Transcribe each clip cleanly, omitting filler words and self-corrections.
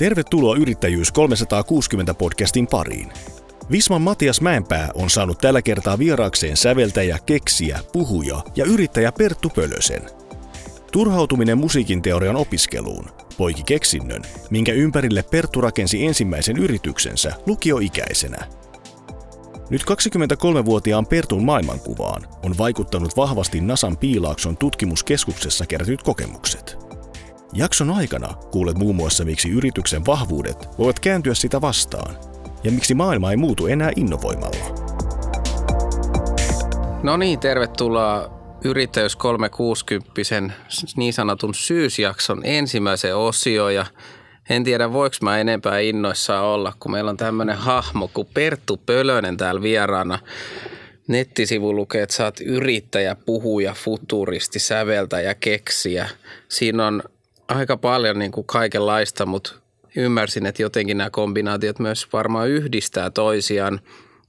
Tervetuloa Yrittäjyys 360-podcastin pariin. Visman Matias Mäenpää on saanut tällä kertaa vieraakseen säveltäjä, keksijä, puhuja ja yrittäjä Perttu Pölösen. Turhautuminen musiikin teorian opiskeluun poiki keksinnön, minkä ympärille Perttu rakensi ensimmäisen yrityksensä lukioikäisenä. Nyt 23-vuotiaan Pertun maailmankuvaan on vaikuttanut vahvasti NASAn Piilaakson tutkimuskeskuksessa kerätyt kokemukset. Jakson aikana kuulet muun muassa, miksi yrityksen vahvuudet voivat kääntyä sitä vastaan ja miksi maailma ei muutu enää innovoimalla. No niin, tervetuloa Yrittäjyys 360 niin sanotun syysjakson ensimmäiseen osioon. Ja en tiedä, voiko mä enempää innoissaan olla, kun meillä on tämmöinen hahmo kuin Perttu Pölönen täällä vieraana. Nettisivu lukee, että sä oot yrittäjä, puhuja, futuristi, säveltäjä, keksijä. Siinä on aika paljon niin kuin kaikenlaista, mutta ymmärsin, että jotenkin nämä kombinaatiot myös varmaan yhdistää toisiaan.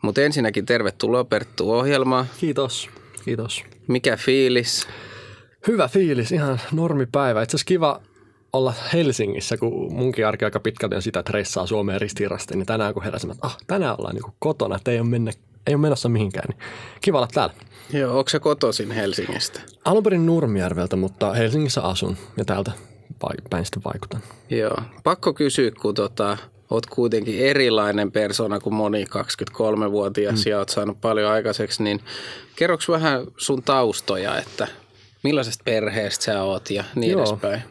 Mutta ensinnäkin tervetuloa Perttu ohjelmaan. Kiitos, kiitos. Mikä fiilis? Hyvä fiilis, ihan normipäivä. Itse asiassa kiva olla Helsingissä, kun munkin arki aika pitkälti on sitä, että reissaa Suomeen ristiin rastiin. Niin tänään kun heräsin, että tänään ollaan niin kuin kotona, että ei ole menossa mihinkään. Niin kiva olla täällä. Joo, onko sä kotoisin Helsingistä? Alun perin Nurmijärveltä, mutta Helsingissä asun ja täältä päin sitten vaikutan. Joo. Pakko kysyä, kun oot kuitenkin erilainen persona kuin moni 23-vuotias ja oot saanut paljon aikaiseksi, niin kerroks vähän sun taustoja, että millaisesta perheestä sä oot ja niin edespäin?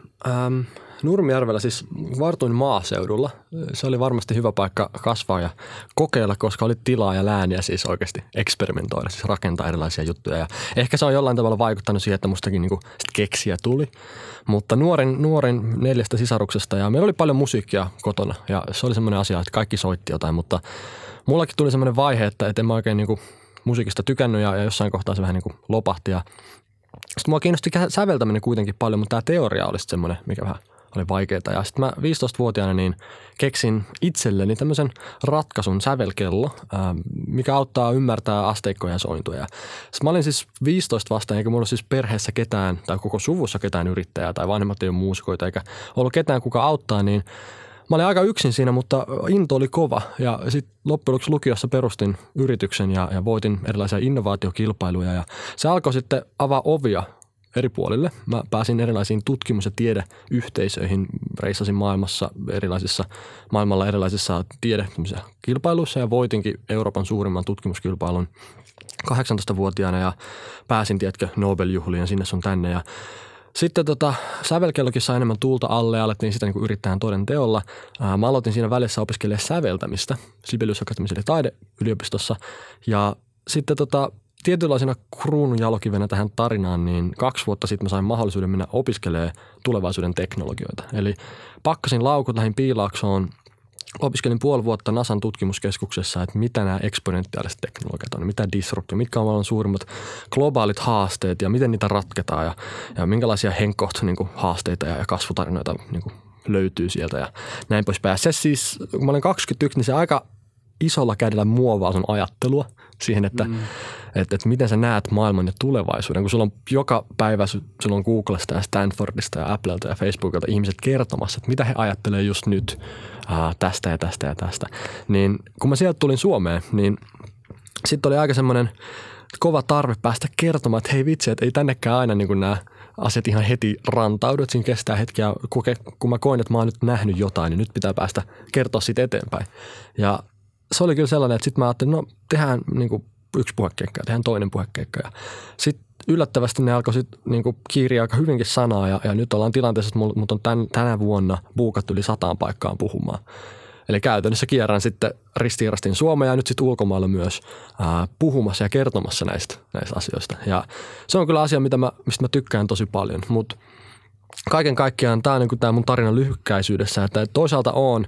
Nurmijärvellä siis vartuin maaseudulla. Se oli varmasti hyvä paikka kasvaa ja kokeilla, koska oli tilaa ja lääniä siis oikeasti eksperimentoida, siis rakentaa erilaisia juttuja. Ja ehkä se on jollain tavalla vaikuttanut siihen, että mustakin niinku keksiä tuli. Mutta nuoren neljästä sisaruksesta ja meillä oli paljon musiikkia kotona ja se oli semmoinen asia, että kaikki soitti jotain. Mutta mullakin tuli semmoinen vaihe, että en mä oikein niinku musiikista tykännyt ja jossain kohtaa se vähän niinku lopahti. Ja sitten mua kiinnosti säveltäminen kuitenkin paljon, mutta tämä teoria oli sitten semmoinen, mikä vähän oli vaikeaa. Ja sitten mä 15-vuotiaana niin keksin itselleni tämmöisen ratkaisun sävelkello, mikä auttaa ymmärtää asteikkoja ja sointuja. Sitten mä olin siis 15 vastaan, eikä mulla siis perheessä ketään tai koko suvussa ketään yrittäjää tai vanhemmat ei ole muusikoita eikä ollut ketään, kuka auttaa, niin mä olin aika yksin siinä, mutta into oli kova ja sitten loppujen lopuksi lukiossa perustin yrityksen ja voitin erilaisia innovaatiokilpailuja ja se alkoi sitten avaa ovia eri puolille. Mä pääsin erilaisiin tutkimus- ja tiedeyhteisöihin, reissasin maailmalla erilaisissa tiedekilpailuissa ja voitinkin Euroopan suurimman tutkimuskilpailun 18-vuotiaana ja pääsin, tiedätkö, Nobel-juhliin sinne sun tänne ja sitten sävelkellokin sai enemmän tuulta alle ja alettiin sitä niin yrittäjän toden teolla. Mä aloitin siinä välissä opiskelemaan säveltämistä Sibelius-Akatemian taideyliopistossa ja sitten tietynlaisena kruununjalokivenä tähän tarinaan, niin 2 vuotta sitten mä sain mahdollisuuden mennä opiskelemaan tulevaisuuden teknologioita. Eli pakkasin laukut, lähdin Piilaaksoon, opiskelin 5,5 vuotta NASAn tutkimuskeskuksessa, että mitä nämä eksponentiaaliset teknologiat on, mitä disruptio, mitkä on maailman suurimmat globaalit haasteet ja miten niitä ratketaan ja minkälaisia henkoht niin kuin haasteita ja kasvutarinoita niin kuin löytyy sieltä ja näin poispäin. Se siis, kun mä olen 21, niin se aika isolla kädellä muovaa sun ajattelua siihen, että että miten sä näet maailman ja tulevaisuuden, kun sulla on joka päivä sulla on Googlesta ja Stanfordista ja Applelta ja Facebookelta ihmiset kertomassa, että mitä he ajattelee just nyt tästä ja tästä ja tästä. Niin kun mä sieltä tulin Suomeen, niin sitten oli aika semmoinen kova tarve päästä kertomaan, että hei vitsi, että ei tännekään aina niin kuin nämä asiat ihan heti rantaudu, että siinä kestää hetkiä. Kun mä koin, että mä oon nyt nähnyt jotain, niin nyt pitää päästä kertoa siitä eteenpäin. Ja se oli kyllä sellainen, että sitten mä ajattelin, no tehdään niin kuin yksi puhekeikka ja tehdään toinen puhekeikka. Sitten yllättävästi ne alkoi niinku kiiriä aika hyvinkin sanaa ja nyt ollaan tilanteessa, että mut on tänä vuonna buukattu yli 100 paikkaan puhumaan. Eli käytännössä kierrän sitten ristiirastin Suomea ja nyt sitten ulkomailla myös puhumassa ja kertomassa näistä asioista. Ja se on kyllä asia, mistä mä tykkään tosi paljon, mutta kaiken kaikkiaan tämä on niinku tää mun tarina lyhykkäisyydessä, että toisaalta on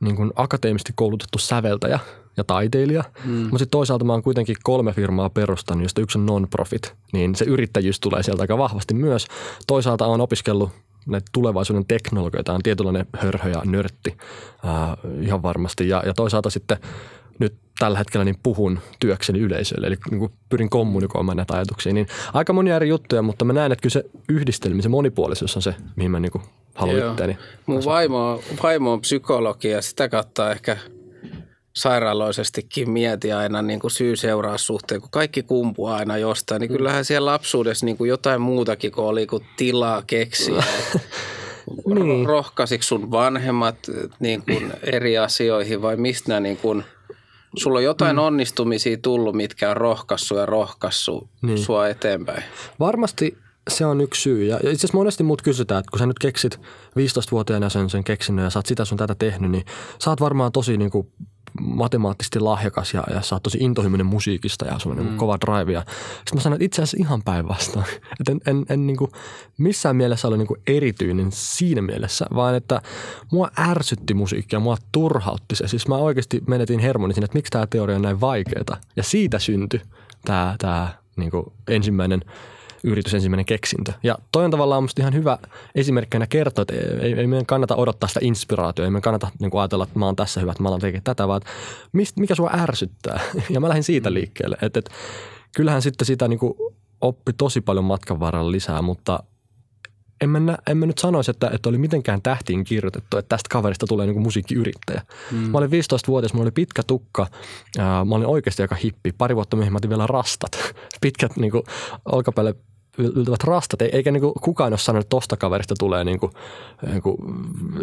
niinku akateemisesti koulutettu säveltäjä ja taiteilija. Mutta sitten toisaalta mä oon kuitenkin 3 firmaa perustanut, josta yksi on non-profit, niin se yrittäjyys tulee sieltä aika vahvasti myös. Toisaalta oon opiskellut näitä tulevaisuuden teknologioita, on tietynlainen hörhö ja nörtti ihan varmasti. Ja toisaalta sitten nyt tällä hetkellä niin puhun työkseni yleisölle, eli niin kuin pyrin kommunikoimaan näitä ajatuksia. Niin aika monia eri juttuja, mutta mä näen, että kyllä se yhdistelmä, se monipuolisuus on se, mihin mä niin kuin haluan itseäni. Mun vaimo on psykologi ja sitä kautta ehkä sairaaloisestikin mieti aina niin kuin syy-seuraa suhteen, kun kaikki kumpuaa aina jostain. Niin kyllähän siellä lapsuudessa niin kuin jotain muutakin kuin oli kuin tilaa keksiä. Rohkaisiko sun vanhemmat niin kuin eri asioihin vai mistä niin kuin, sulla on jotain onnistumisia tullut, mitkä on rohkaissut sua eteenpäin? Varmasti se on yksi syy. Ja itse asiassa monesti muut kysytään, että kun sä nyt keksit 15-vuotiaana sen keksinnön ja sä oot sitä sun tätä tehnyt, niin sä oot varmaan tosi niin kuin matemaattisesti lahjakas ja sä oot tosi intohimoinen musiikista ja semmoinen kova drive. Ja sitten mä sanon, että itse asiassa ihan päinvastoin. Että en niin kuin missään mielessä ole niin kuin erityinen siinä mielessä, vaan että mua ärsytti musiikkia, mua turhautti se. Siis mä oikeasti menetin hermoni siinä, että miksi tämä teoria on näin vaikeaa. Ja siitä syntyi tämä niin kuin ensimmäinen keksintö. Ja toi on tavallaan musta ihan hyvä esimerkkinä kertoa, että ei meidän kannata odottaa sitä inspiraatiota, ei meidän kannata niin ajatella, että mä oon tässä hyvä, että mä alan tekemään tätä, vaan mikä sua ärsyttää. Ja mä lähdin siitä liikkeelle. Et, kyllähän sitten sitä niin kuin oppi tosi paljon matkan varrella lisää, mutta en mä nyt sanoisi, että oli mitenkään tähtiin kirjoitettu, että tästä kaverista tulee niin kuin musiikkiyrittäjä. Mä olin 15-vuotias, mulla oli pitkä tukka, mä olin oikeasti aika hippi. Pari vuotta myöhemmin mä otin vielä rastat, pitkät niin kuin olkapäälle yltävät rastat. Eikä niin kuin kukaan ole sanonut, että tosta kaverista tulee niin kuin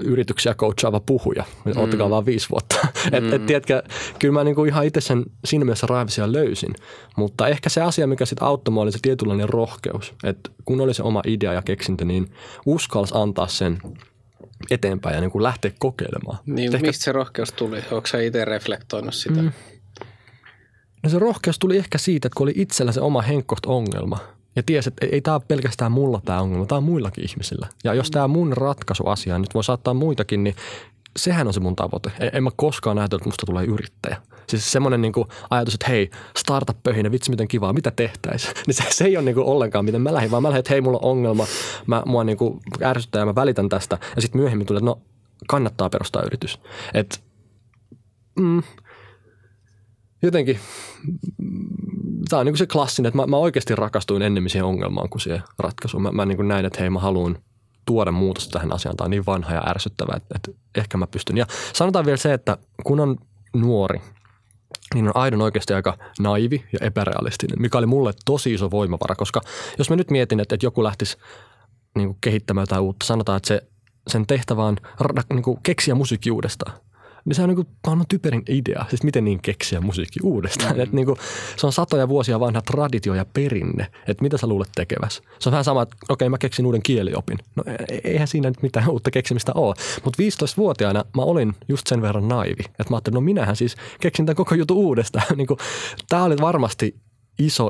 yrityksiä coachaava puhuja. Oottakaa vaan 5 vuotta. Et tiedätkö, kyllä mä niin kuin ihan itse sen siinä mielessä raivisia löysin. Mutta ehkä se asia, mikä sitten auttoi mua, oli se tietynlainen rohkeus. Että kun oli se oma idea ja keksintö, niin uskalsi antaa sen eteenpäin ja niin kuin lähteä kokeilemaan. Niin, mistä se rohkeus tuli? Oletko sä itse reflektoinut sitä? No se rohkeus tuli ehkä siitä, että kun oli itsellä se oma henkkohto-ongelma. Ja tiesi, että ei tämä ole pelkästään mulla tämä ongelma, tämä on muillakin ihmisillä. Ja jos tämä mun ratkaisu asiaan nyt voi saattaa muitakin, niin sehän on se mun tavoite. En mä koskaan ajatellut, että musta tulee yrittäjä. Siis semmoinen niin kuin ajatus, että hei, startup-pöhinä, vitsi miten kivaa, mitä tehtäisiin. Niin se ei ole niin kuin ollenkaan, miten mä lähdin, vaan mä lähdin, että hei, mulla on ongelma, mua niin kuin ärsyttää ja mä välitän tästä. Ja sitten myöhemmin tulee, että no, kannattaa perustaa yritys. Et, jotenkin tämä on niin kuin se klassinen, että mä oikeasti rakastuin ennemmin siihen ongelmaan kuin siihen ratkaisuun. Mä niin kuin näin, että hei, mä haluan tuoda muutosta tähän asiaan. Tämä on niin vanha ja ärsyttävä, että ehkä mä pystyn. Ja sanotaan vielä se, että kun on nuori, niin on aidon oikeasti aika naivi ja epärealistinen, mikä oli mulle tosi iso voimavara. Koska jos mä nyt mietin, että joku lähtisi niin kuin kehittämään jotain uutta, sanotaan, että sen tehtävä on niin kuin keksiä musiikki uudestaan. Niin se on niin kuin typerin idea, siis miten niin keksiä musiikki uudestaan. Mm. Että niin kuin, se on 100 vuosia vanha traditio ja perinne, että mitä sä luulet tekeväs. Se on vähän sama, että okei, mä keksin uuden kieliopin. No eihän siinä nyt mitään uutta keksimistä ole. Mutta 15-vuotiaana mä olin just sen verran naivi. Että mä ajattelin, no minähän siis keksin tämän koko jutun uudestaan. Tämä oli varmasti iso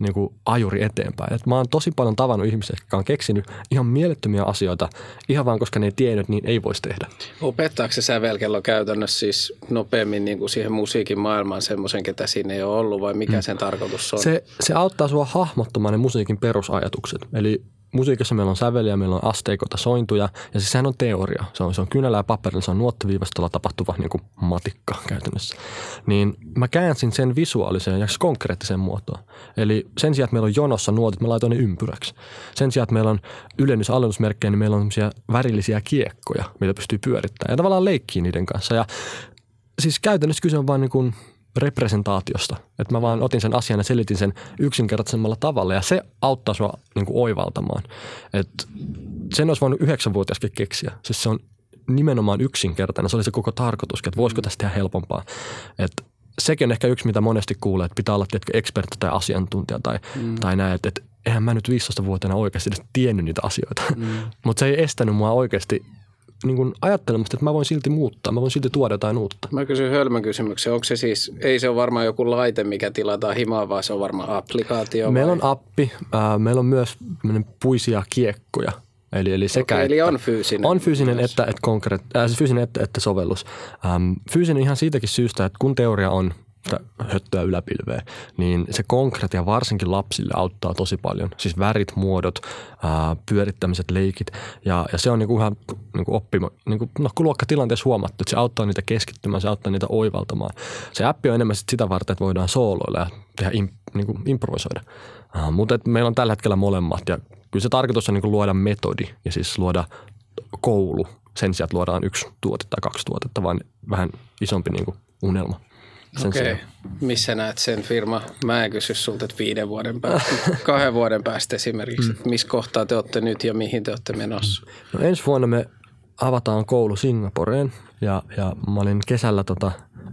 niin kuin ajuri eteenpäin. Et mä oon tosi paljon tavannut ihmisiä, jotka on keksinyt ihan mielettömiä asioita, ihan vaan koska ne ei tiennyt, niin ei voisi tehdä. Opettaako se sävelkello käytännössä siis nopeammin niin kuin siihen musiikin maailmaan semmoisen, ketä siinä ei ole ollut, vai mikä sen tarkoitus on? Se auttaa sua hahmottamaan ne musiikin perusajatukset. Eli musiikissa meillä on säveliä, meillä on asteikoita, sointuja, ja siis sehän on teoria. Se on kynällä ja paperilla, se on nuottiviivastolla tapahtuva niin kuin matikka käytännössä. Niin mä käänsin sen visuaaliseen ja konkreettiseen muotoon. Eli sen sijaan, että meillä on jonossa nuotit, mä laitoin ne ympyräksi. Sen sijaan, että meillä on ylennys- ja alennusmerkkejä, niin meillä on semmoisia värillisiä kiekkoja, mitä pystyy pyörittämään. Ja tavallaan leikkii niiden kanssa. Ja siis käytännössä kyse on vaan niin kuin representaatiosta. Että mä vaan otin sen asian ja selitin sen yksinkertaisemmalla tavalla ja se auttaa sua niin kuin oivaltamaan. Että sen olisi voinut 9-vuotiaskin keksiä. Siis se on nimenomaan yksinkertainen. Se oli se koko tarkoitus, että voisiko tästä tehdä helpompaa. Että sekin on ehkä yksi, mitä monesti kuulee, että pitää olla tietenkin ekspertti tai asiantuntija tai näin. Että eihän mä nyt 15-vuotiaana oikeasti edes tiennyt niitä asioita. Mutta se ei estänyt mua oikeasti niin kuin ajattelemasta, että mä voin silti muuttaa, mä voin silti tuoda jotain uutta. Mä kysyn hölmön kysymyksen, onko se siis, ei se ole varmaan joku laite, mikä tilataan himaan, vaan se on varmaan applikaatio? Meillä on appi, meillä on myös puisia kiekkoja. Eli sekä okay, eli on fyysinen. On fyysinen, että sovellus. Fyysinen ihan siitäkin syystä, että kun teoria on höttöä yläpilveä, niin se konkretia varsinkin lapsille auttaa tosi paljon. Siis värit, muodot, pyörittämiset, leikit ja se on niinku ihan niinku oppima, niinku, no, luokkatilanteessa huomattu, että se auttaa niitä keskittymään, se auttaa niitä oivaltamaan. Se appi on enemmän sitä varten, että voidaan sooloilla ja tehdä niinku improvisoida. Mutta meillä on tällä hetkellä molemmat ja kyllä se tarkoitus on niinku luoda metodi ja siis luoda koulu sen sijaan, että luodaan yksi tuote tai kaksi tuotetta, vaan vähän isompi niin kuin unelma. Okei. Missä näet sen firma? Mä en kysy sulta, että 5 vuoden päästä, 2 vuoden päästä esimerkiksi, että missä kohtaa te olette nyt ja mihin te olette menossa? No, ensi vuonna me avataan koulu Singaporeen ja mä olin kesällä itse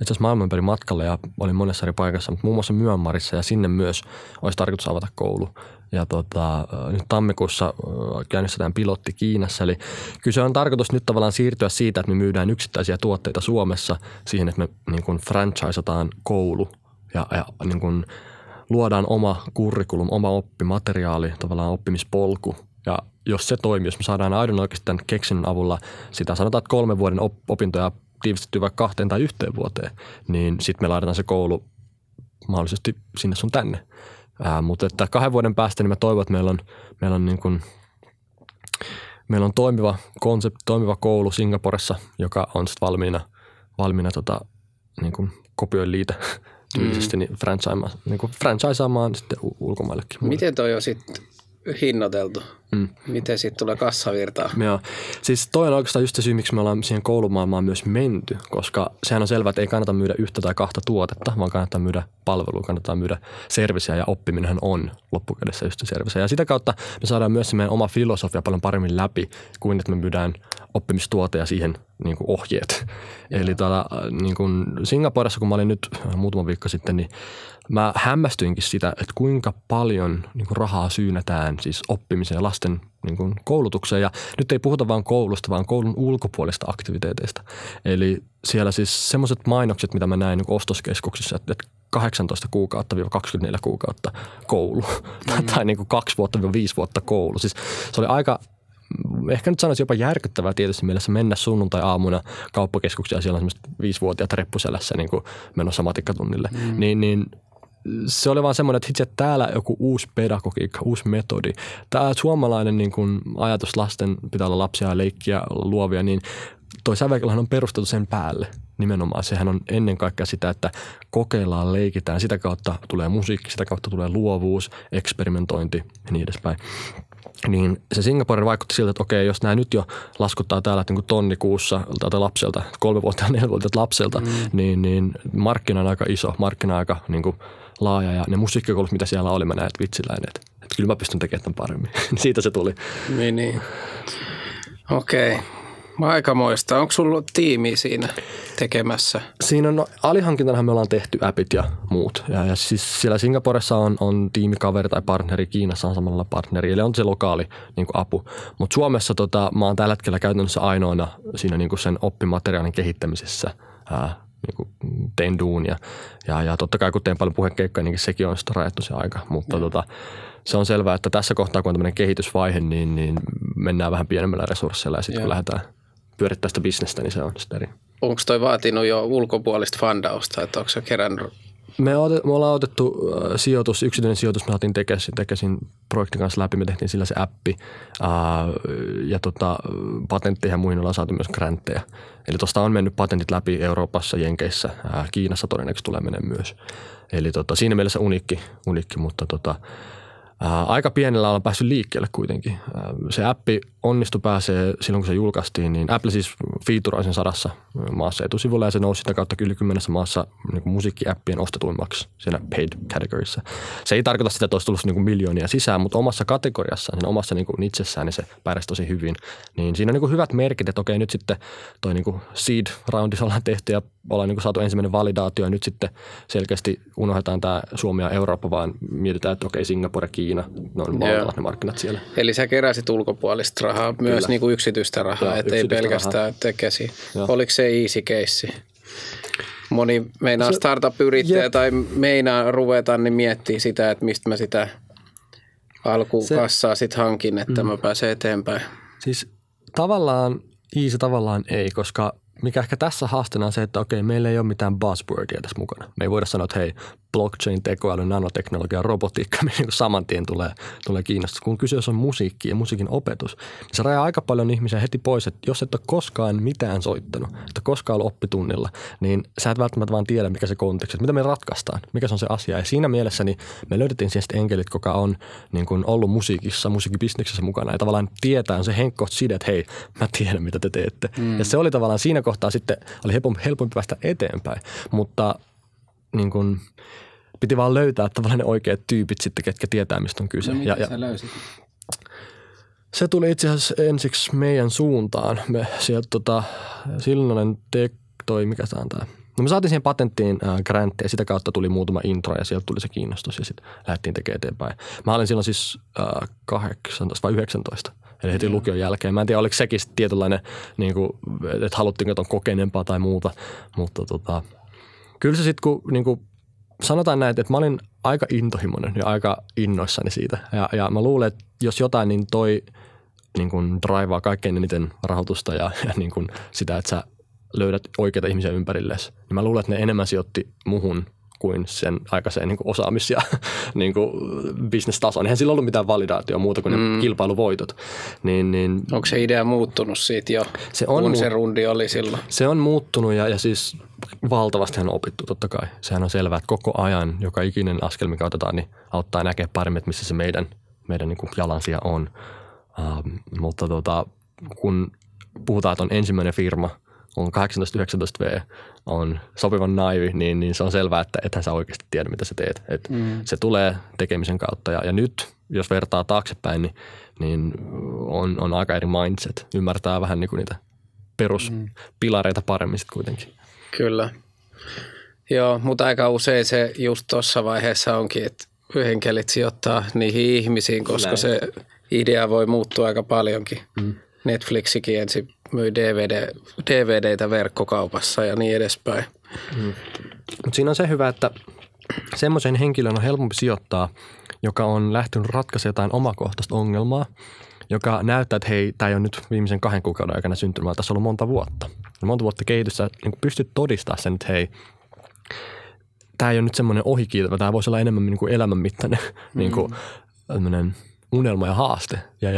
asiassa maailman ympäri matkalla ja olin monessa eri paikassa, mutta muun muassa Myanmarissa ja sinne myös olisi tarkoitus avata koulu. Ja nyt tammikuussa käynnistetään pilotti Kiinassa, eli kyse on tarkoitus nyt tavallaan siirtyä siitä, että me myydään yksittäisiä tuotteita Suomessa siihen, että me niin kuin franchisataan koulu ja niin kuin luodaan oma curriculum, oma oppimateriaali, tavallaan oppimispolku. Ja jos se toimii, jos me saadaan aidon oikeasti tämän keksinnön avulla sitä, sanotaan, että 3 vuoden opintoja tiivistettyä vaikka 2 tai 1 vuoteen, niin sitten me laitetaan se koulu mahdollisesti sinne sun tänne. Mutta että 2 vuoden päästä niin mä toivon, että meillä on toimiva konsepti, toimiva koulu Singaporessa, joka on sitten valmiina niin kuin kopioin liite tyylisesti niin franchisaamaan sitten ulkomaillekin. Miten toi on sitten hinnoiteltu? Miten siitä tulee kassavirtaa? Joo. Siis toi on oikeastaan just se syy, miksi me ollaan siihen koulumaailmaan myös menty, koska sehän on selvää, että ei kannata myydä 1 tai 2 tuotetta, vaan kannattaa myydä palvelua, kannattaa myydä servisiä ja oppiminenhan on loppukädessä just servisiä. Ja sitä kautta me saadaan myös se meidän oma filosofia paljon paremmin läpi kuin, että me myydään oppimistuote ja siihen niin kuin ohjeet. Eli niin kuin Singaporessa, kun mä olin nyt muutama viikko sitten, niin mä hämmästyinkin sitä, että kuinka paljon niin kuin rahaa syynätään siis oppimiseen ja lasten niin kuin koulutukseen. Ja nyt ei puhuta vaan koulusta, vaan koulun ulkopuolista aktiviteeteista. Eli siellä siis semmoiset mainokset, mitä mä näin niin kuin ostoskeskuksissa, että 18 kuukautta-24 kuukautta koulu tai niin kuin 2 vuotta-5 vuotta koulu. Siis se oli aika... Ehkä nyt sanoisin jopa järkyttävää tietysti mielessä mennä sunnuntai-aamuna kauppakeskukseen ja siellä on semmoiset 5-vuotiaat reppuselässä niin kuin menossa matikkatunnille. Niin se oli vaan semmoinen, että itse täällä joku uusi pedagogiikka, uusi metodi. Tämä suomalainen niin kuin ajatus lasten pitää olla lapsia, leikkiä, luovia, niin toi Sävelkellohan on perusteltu sen päälle nimenomaan. Sehän on ennen kaikkea sitä, että kokeillaan, leikitään. Sitä kautta tulee musiikki, sitä kautta tulee luovuus, eksperimentointi ja niin edespäin. Niin se Singapore vaikutti siltä, että okei, jos nämä nyt jo laskuttaa täällä niin kuin tonni kuussa tältä lapselta, 3-vuotiaalta lapselta, niin markkina on aika iso, markkina aika niin kuin laaja ja ne musiikkikoulut, mitä siellä oli, mä näin, että vitsiläinen, että kyllä mä pystyn tekemään tämän paremmin. Siitä se tuli. Niin. Okei. Aikamoista. Onko sulla tiimi siinä tekemässä? Siinä on, alihankintanahan me ollaan tehty appit ja muut. Ja siis siellä Singaporessa on tiimikaveri tai partneri, Kiinassa on samalla partneri, eli on se lokaali niin kuin apu. Mutta Suomessa mä oon tällä hetkellä käytännössä ainoana siinä niin kuin sen oppimateriaalin kehittämisessä niin kuin tein duunia. Ja totta kai kun teen paljon puhekeikkaa, niin sekin on sitten rajattu se aika, mutta se on selvää, että tässä kohtaa kun on tämmöinen kehitysvaihe, niin mennään vähän pienemmällä resursseilla ja sitten kun lähdetään pyörittää sitä bisnestä, niin se on sitten eri. Onko toi vaatinut jo ulkopuolista fundausta, että onko se kerännyt? Me ollaan otettu sijoitus, yksityinen sijoitus, me otin Tekesin projektin kanssa läpi, me tehtiin sillä se appi ja patentteihin ja muihin ollaan saatu myös grantteja. Eli tuosta on mennyt patentit läpi Euroopassa, Jenkeissä, Kiinassa todennäköisesti tulee menemään myös. Eli siinä mielessä uniikki mutta aika pienellä ollaan päässyt liikkeelle kuitenkin. Se appi onnistui pääsee silloin, kun se julkaistiin, niin Apple siis fiituroi sen 100 maassa etusivulla ja se nousi sitä kautta kyllä 10 maassa niin kuin musiikkiäppien ostetuimmaksi siinä paid categoryissa. Se ei tarkoita sitä, että olisi tullut niin kuin miljoonia sisään, mutta omassa kategoriassaan, sen omassa niin kuin itsessään, niin se pärjäsi tosi hyvin. Niin siinä on niin kuin hyvät merkit, että okei, nyt sitten toi niin kuin seed roundissa ollaan tehty ja ollaan niin kuin saatu ensimmäinen validaatio ja nyt sitten selkeästi unohdetaan tämä Suomi ja Eurooppa, vaan mietitään, että okei, Singapore, Kiina, ne on valtavat ne markkinat siellä. Eli sä keräsit ulkopuolista rahaa, kyllä, myös niin kuin yksityistä rahaa, ettei pelkästään Tekesi. Oliko se easy case? Moni meinaa startup-yrittäjä tai meinaa ruveta, niin miettii sitä, että mistä mä sitä alkukassaa sit hankin, että mä pääsen eteenpäin. Siis tavallaan easy, tavallaan ei, koska mikä ehkä tässä haasteena on se, että okei, meillä ei ole mitään buzzwordia tässä mukana. Me ei voida sanoa, että hei, blockchain, tekoäly, nanoteknologia, robotiikka, me niin saman tien tulee kiinnostus. Kun kyseessä on musiikki ja musiikin opetus, niin se rajaa aika paljon ihmisiä heti pois, että jos et ole koskaan mitään soittanut, että koskaan ollut oppitunnilla, niin sä et välttämättä vaan tiedä, mikä se konteksti, mitä me ratkaistaan, mikä se on se asia. Ja siinä mielessä niin me löydettiin sieltä enkelit, joka on niin kuin ollut musiikissa, musiikkibisneksessä mukana ja tavallaan tietää se henkkohti siitä, että hei, mä tiedän, mitä te teette. Mm. Ja se oli tavallaan siinä kohtaa sitten, oli helpompi päästä eteenpäin, mutta niin kuin piti vaan löytää tavallaan ne oikeat tyypit sitten, ketkä tietää, mistä on kyse. No, mitä sä löysit? Se tuli itse asiassa ensiksi meidän suuntaan. Me sieltä silloinen tektoi, mikä tämä on tämä? No me saatiin siihen patenttiin granttia, sitä kautta tuli muutama intro ja sieltä tuli se kiinnostus ja sitten lähdettiin tekemään eteenpäin. Mä olin silloin siis 18 vai 19, eli heti lukion jälkeen. Mä en tiedä, oliko sekin tietynlainen, niin kuin, että haluttiinko ton kokeneempaa tai muuta, mutta kyllä se sitten kun niin kuin sanotaan näin, että mä olin aika intohimoinen ja aika innoissani siitä. Ja mä luulen, että jos jotain, niin toi niin kuin draivaa kaikkein eniten rahoitusta ja niin kuin sitä, että sä löydät oikeita ihmisiä ympärillesi. Niin mä luulen, että ne enemmän sijoitti muhun kuin sen aikaiseen niin kuin osaamis- ja niin kuin bisnestasoon. Eihän sillä ollut mitään validaatiota muuta kuin ne kilpailuvoitot. Niin, onko se idea muuttunut siitä jo, se on, kun se rundi oli silloin? Se on muuttunut ja siis valtavastihan on opittu totta kai. Sehän on selvää, että koko ajan joka ikinen askel, mikä otetaan, niin auttaa näkemään paremmin, että missä se meidän niin kuin jalansija on. Mutta kun puhutaan, että on ensimmäinen firma, on 18-19V, on sopivan naivi, niin se on selvää, että ethän sä oikeasti tiedä, mitä sä teet. Se tulee tekemisen kautta. Ja nyt, jos vertaa taaksepäin, niin on aika eri mindset. Ymmärtää vähän niin kuin niitä peruspilareita paremmin sitten kuitenkin. Kyllä. Joo, mutta aika usein se just tuossa vaiheessa onkin, että henkelit sijoittaa niihin ihmisiin, koska se idea voi muuttua aika paljonkin. Netflixikin ensin myi DVDtä verkkokaupassa ja niin edespäin. Mutta siinä on se hyvä, että semmoisen henkilön on helpompi sijoittaa, joka on lähtenyt ratkaisemaan jotain omakohtaista ongelmaa, joka näyttää, että hei, tämä ei ole nyt viimeisen 2 kuukauden aikana syntynyt, vaan tässä on ollut monta vuotta kehitystä, niin pystyt todistamaan sen, että hei, tämä ei ole nyt semmoinen ohikiiltävä, tämä voisi olla enemmän niin kuin elämänmittainen niin kuin tämmöinen unelma ja haaste. Ja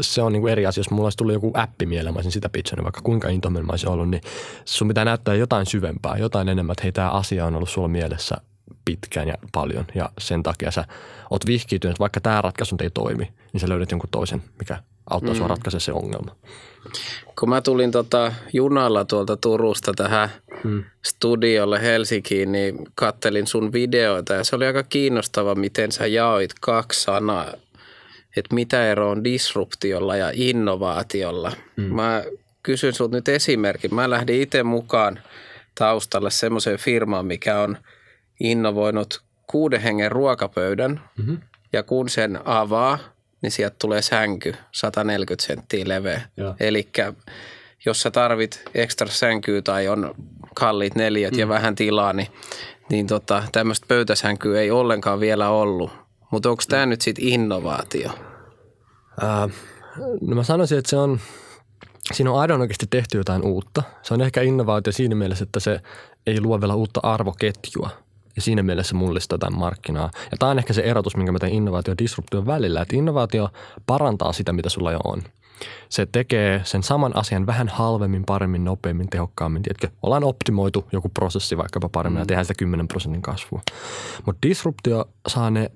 se on niin kuin eri asia. Jos mulla olisi tullut joku appi mieleen, mä olisin sitä pitchannut, vaikka kuinka intohimoinen mä olisin ollut, niin sun pitää näyttää jotain syvempää, jotain enemmän, että hei, tämä asia on ollut sulla mielessä pitkään ja paljon. Ja sen takia sä oot vihkiytynyt, että vaikka tämä ratkaisu ei toimi, niin sä löydät jonkun toisen, mikä auttaa sua ratkaisemaan se ongelma. Kun mä tulin junalla tuolta Turusta tähän studiolle Helsinkiin, niin kattelin sun videoita ja se oli aika kiinnostava, miten sä jaoit 2 sanaa. Että mitä ero on disruptiolla ja innovaatiolla. Mä kysyn sulta nyt esimerkin. Mä lähdin itse mukaan taustalle semmoiseen firmaan, mikä on innovoinut 6 hengen ruokapöydän. Ja kun sen avaa, niin sieltä tulee sänky 140 senttiä leveä. Elikkä jos sä tarvit ekstra sänkyä tai on kalliit neliöt ja vähän tilaa, niin tämmöistä pöytäsänkyä ei ollenkaan vielä ollut. Mutta onko tämä nyt sitten innovaatio? No mä sanoisin, että siinä on aidon oikeasti tehty jotain uutta. Se on ehkä innovaatio siinä mielessä, että se ei luo vielä uutta arvoketjua. Ja siinä mielessä mullistaa tämän markkinaa. Ja tämä on ehkä se erotus, minkä mä teen innovaatio ja disruption välillä. Että innovaatio parantaa sitä, mitä sulla jo on. Se tekee sen saman asian vähän halvemmin, paremmin, nopeammin, tehokkaammin. Tiedätkö, ollaan optimoitu joku prosessi vaikkapa paremmin ja tehdään sitä 10% kasvua. Mutta disruptio saa ne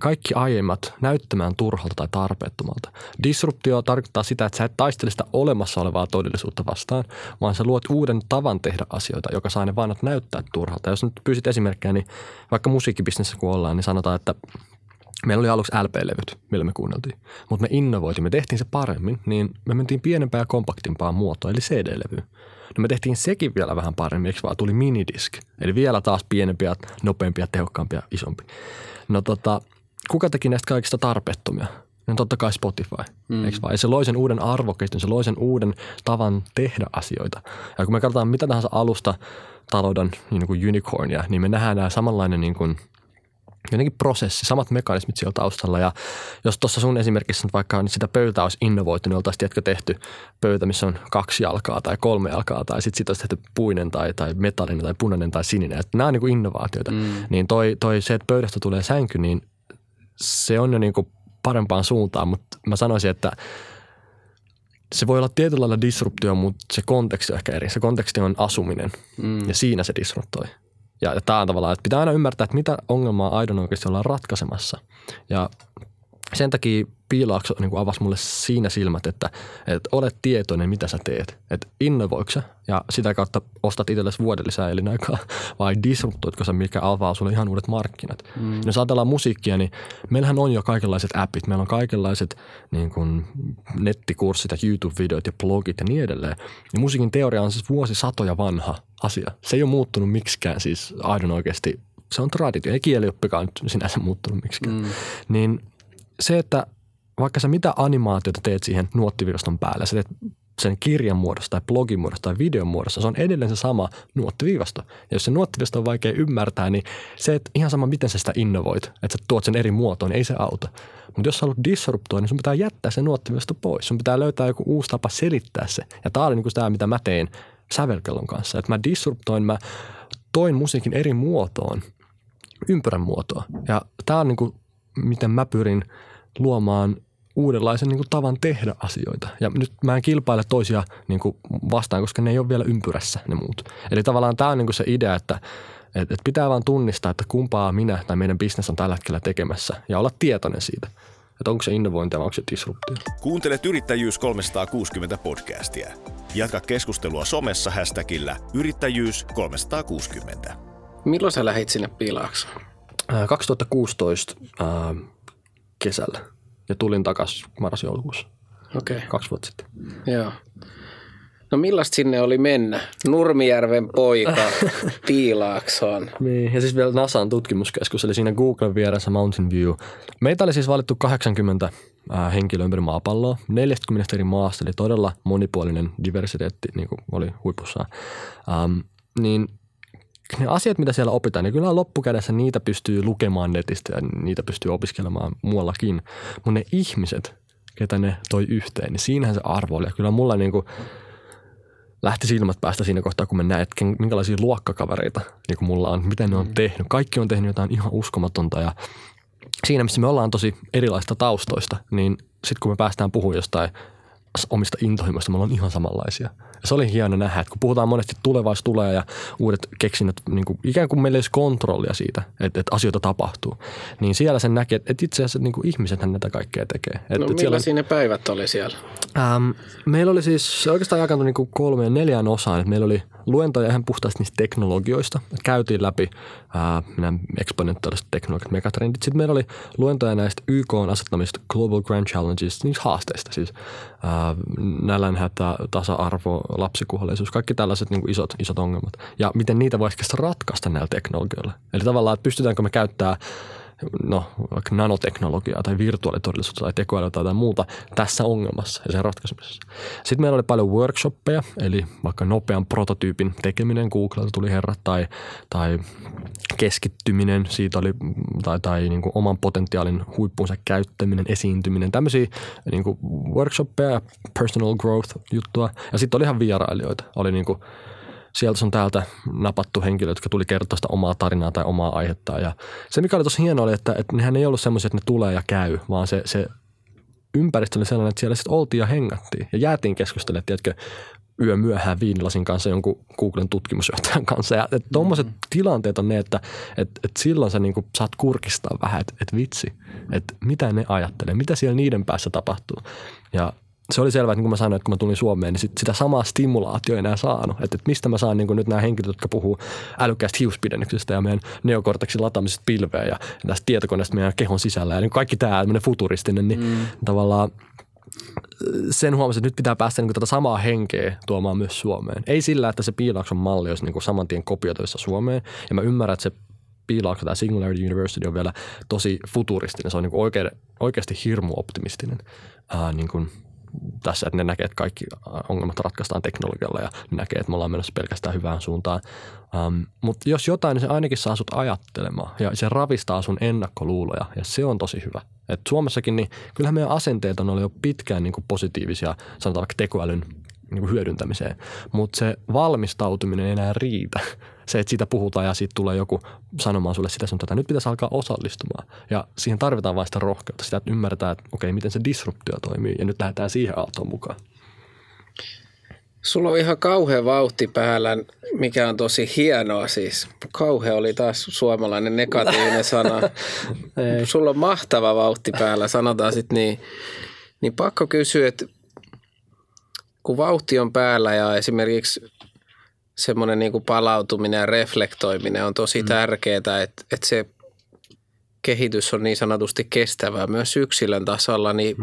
kaikki aiemmat näyttämään turhalta tai tarpeettomalta. Disruptio tarkoittaa sitä, että sä et taistele sitä olemassa olevaa todellisuutta vastaan, vaan sä luot uuden tavan tehdä asioita, joka saa ne vanhat näyttää turhalta. Jos nyt pyysit esimerkkejä, niin vaikka musiikkibisnessä kun ollaan, niin sanotaan, että meillä oli aluksi LP-levyt, millä me kuunneltiin, mutta me innovoitiin, me tehtiin se paremmin, niin me mentiin pienempään ja kompaktimpaan muotoon, eli CD-levyyn. No me tehtiin sekin vielä vähän paremmin, eikö vaan tuli minidisk, eli vielä taas pienempiä, nopeampia, tehokkaampia, isompi. No kuka teki näistä kaikista tarpeettomia? No totta kai Spotify, eikö vaan? Ja se loi sen uuden arvoketjun, se loi sen uuden tavan tehdä asioita. Ja kun me katsotaan mitä tahansa alusta talouden niin kuin unicornia, niin me nähdään nämä samanlainen niin kuin jotenkin prosessi, samat mekanismit siellä taustalla. Ja jos tuossa sun esimerkissä nyt vaikka niin sitä pöytää olisi innovoitu, niin oltaisiin tehty pöytä, missä on 2 jalkaa tai 3 jalkaa tai sitten siitä olisi tehty puinen tai metallinen tai punainen tai sininen. Että nämä on niin kuin innovaatioita. Niin toi se, että pöydästä tulee sänky, niin se on jo niin kuin parempaan suuntaan, mutta mä sanoisin, että se voi olla tietyllä lailla disruptio, mutta se konteksti on ehkä eri. Se konteksti on asuminen ja siinä se disruptoi. Ja tämä on tavallaan, että pitää aina ymmärtää, että mitä ongelmaa aidon oikeasti ollaan ratkaisemassa. Ja sen takia Piilaakso niin kuin avasi mulle siinä silmät, että ole tietoinen, mitä sä teet. Että innovoitko sä ja sitä kautta ostat itsellesi vuoden lisää elinaikaa vai disruptoitko sä, mikä avaa sulle ihan uudet markkinat. Jos ajatellaan musiikkia, niin meillähän on jo kaikenlaiset appit. Meillä on kaikenlaiset niin kuin nettikurssit ja YouTube-videot ja blogit ja niin edelleen. Ja musiikin teoria on siis vuosisatoja vanha asia. Se ei ole muuttunut miksikään siis aidon oikeasti. Se on traditio. Ei kielioppikaan nyt sinänsä muuttunut miksikään. Niin se, että vaikka sä mitä animaatiota teet siihen nuottiviivaston päälle, sä teet sen kirjan muodossa tai blogin muodossa tai videon muodossa, se on edelleen se sama nuottiviivasto. Ja jos se nuottiviivasto on vaikea ymmärtää, niin se, että ihan sama miten sä sitä innovoit, että sä tuot sen eri muotoon, niin ei se auta. Mutta jos sä haluat disruptoida, niin sun pitää jättää se nuottiviivasto pois. Sun pitää löytää joku uusi tapa selittää se. Ja tää oli niin kuin tämä, mitä mä tein sävelkellon kanssa. Että mä disruptoin, mä toin musiikin eri muotoon, ympyrän muotoon. Ja tää on niin kuin, miten mä pyrin luomaan uudenlaisen niin kuin tavan tehdä asioita. Ja nyt mä en kilpaile toisia niin kuin vastaan, koska ne ei ole vielä ympyrässä ne muut. Eli tavallaan tämä on niin kuin se idea, että pitää vaan tunnistaa, että kumpaa minä tai meidän business on tällä hetkellä tekemässä ja olla tietoinen siitä, että onko se innovointia vai onko se disruptio. Kuuntelet Yrittäjyys 360 podcastia. Jatka keskustelua somessa hashtagillä Yrittäjyys 360. Milloin sä lähdit sinne Piilaaksoon? 2016 kesällä. Ja tulin takaisin marras-joulukuussa. Okei. 2 vuotta sitten. Joo. No millaista sinne oli mennä? Nurmijärven poika Piilaaksoon. Niin. Ja siis vielä NASAn tutkimuskeskus, eli siinä Googlen vieressä Mountain View. Meitä oli siis valittu 80 henkilöä ympäri maapalloa, 40 eri maasta, eli todella monipuolinen diversiteetti niin kuin oli huipussaan. Niin ne asiat, mitä siellä opitaan, niin kyllä loppukädessä niitä pystyy lukemaan netistä ja niitä pystyy opiskelemaan muuallakin. Mutta ne ihmiset, ketä ne toi yhteen, niin siinähän se arvo oli. Ja kyllä mulla niin kuin lähti silmät päästä siinä kohtaa, kun mä näin, että minkälaisia luokkakavereita niin kuin mulla on, miten ne on tehnyt. Kaikki on tehnyt jotain ihan uskomatonta ja siinä, missä me ollaan tosi erilaisista taustoista, niin sitten kun me päästään puhumaan jostain omista intohimoista, me ollaan ihan samanlaisia. Ja se oli hieno nähdä, että kun puhutaan monesti tulevaisuus tulee ja uudet keksinnöt, niin kuin ikään kuin meillä ei olisi kontrollia siitä, että asioita tapahtuu, niin siellä sen näki, että itse asiassa niin kuin ihmisethän näitä kaikkea tekee. No millaisia ne päivät oli siellä? Meillä oli siis, se oikeastaan jakantui niin kuin 3 ja 4 osaan. Että meillä oli luentoja ihan puhtaasti niistä teknologioista. Käytiin läpi eksponentiaaliset teknologiat, megatrendit. Sitten meillä oli luentoja näistä YK:n asettamista Global Grand Challenges, niistä haasteista siis. Nälänhätä, tasa-arvo, lapsikuolleisuus, kaikki tällaiset niin kuin isot ongelmat. Ja miten niitä voisi ratkaista näillä teknologioilla. Eli tavallaan, että pystytäänkö me käyttämään vaikka nanoteknologiaa tai virtuaalitodellisuutta tai tekoälyä tai muuta tässä ongelmassa ja sen ratkaisemisessa. Sitten meillä oli paljon workshoppeja, eli vaikka nopean prototyypin tekeminen, Googlelta tuli herra, tai keskittyminen, siitä oli, tai niin kuin oman potentiaalin huippuunsa käyttäminen, esiintyminen, tämmöisiä niin kuin workshoppeja ja personal growth-juttua. Ja sitten oli ihan vierailijoita, oli niin kuin sieltä sun täältä napattu henkilö, jotka tuli kertoa sitä omaa tarinaa tai omaa aihettaan. Ja se, mikä oli tosi hienoa, oli, että nehän ei ollut semmoisia, että ne tulee ja käy, vaan se ympäristö oli sellainen, että siellä sitten oltiin ja hengattiin. Ja jäätiin keskustelemaan, tiedätkö, yö myöhään viinilasin kanssa jonkun Googlen tutkimusjohtajan kanssa. Ja tuommoiset tilanteet on ne, että silloin sä niin kuin saat kurkistaa vähän, että vitsi, että mitä ne ajattelee, mitä siellä niiden päässä tapahtuu. Ja se oli selvää, että niin kuin mä sanoin, että kun mä tulin Suomeen, niin sitä samaa stimulaatioa ei enää saanut. Että mistä mä saan niin kuin nyt nämä henkilöt, jotka puhuu älykkäästä hiuspidennyksestä ja meidän neokorteksin lataamisesta pilveä ja tästä tietokoneesta meidän kehon sisällä. Ja niin kaikki tämä futuristinen, niin tavallaan sen huomasin, että nyt pitää päästä niin kuin tätä samaa henkeä tuomaan myös Suomeen. Ei sillä, että se Piilaakson malli olisi niin kuin saman tien kopioitavissa Suomeen. Ja mä ymmärrän, että se Piilaakso tai Singularity University on vielä tosi futuristinen. Se on niin kuin oikeasti hirmu optimistinen niin kuin tässä, että ne näkee, että kaikki ongelmat ratkaistaan teknologialla ja ne näkee, että me ollaan menossa pelkästään hyvään suuntaan. Mutta jos jotain, niin se ainakin saa sut ajattelemaan ja se ravistaa sun ennakkoluuloja ja se on tosi hyvä. Et Suomessakin, niin kyllähän meidän asenteet on ollut jo pitkään niin kuin positiivisia, sanotaan vaikka tekoälyn niin kuin hyödyntämiseen, mutta se valmistautuminen ei enää riitä. Se, että siitä puhutaan ja siitä tulee joku sanomaan sulle sitä sun tätä. Nyt pitäisi alkaa osallistumaan ja siihen tarvitaan vain sitä rohkeutta, sitä, että ymmärretään, että okei, miten se disruptio toimii ja nyt lähdetään siihen aaltoon mukaan. Sulla on ihan kauhea vauhti päällä, mikä on tosi hienoa siis. Kauhea oli taas suomalainen negatiivinen sana. Sulla on mahtava vauhti päällä, sanotaan sitten niin. Niin pakko kysyä, että kun vauhti on päällä ja esimerkiksi semmoinen niin kuin palautuminen ja reflektoiminen on tosi tärkeää, että se kehitys on niin sanotusti kestävää myös yksilön tasolla, niin,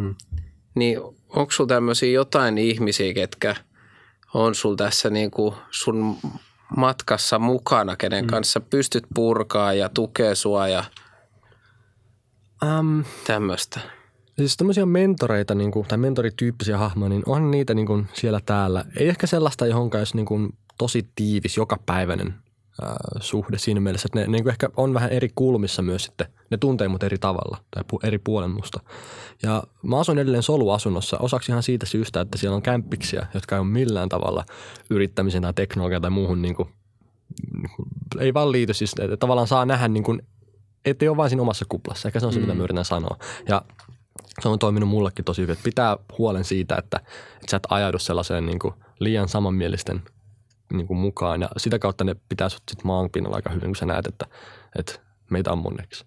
niin onko sulla tämmöisiä jotain ihmisiä, ketkä on sulla tässä niin kuin sun matkassa mukana, kenen kanssa pystyt purkaa ja tukee sua ja tämmöistä? Siis tämmöisiä mentoreita niin kuin, tai mentorityyppisiä hahmoja, niin on niitä niin kuin siellä täällä. Ei ehkä sellaista, johonkaan jos niin kuin tosi tiivis, jokapäiväinen suhde siinä mielessä, että ne ehkä on vähän eri kulmissa myös sitten. Ne tuntee mut eri tavalla tai eri puolen musta. Ja mä asun edelleen soluasunnossa osaksi ihan siitä syystä, että siellä on kämppiksiä, jotka ei ole millään tavalla yrittämisen tai teknologian tai muuhun niin kuin ei vaan liity. Siis että tavallaan saa nähdä, niin kuin, ettei ole vain siinä omassa kuplassa. Ehkä se on se, mitä mä yritän sanoa. Ja se on toiminut mullekin tosi hyvin, että pitää huolen siitä, että sä et ajaudu sellaiseen niin kuin liian samanmielisten niin kuin mukaan ja sitä kautta ne pitää sut sit maanpinnalla aika hyvin, kun sä näet, että meitä on moneksi.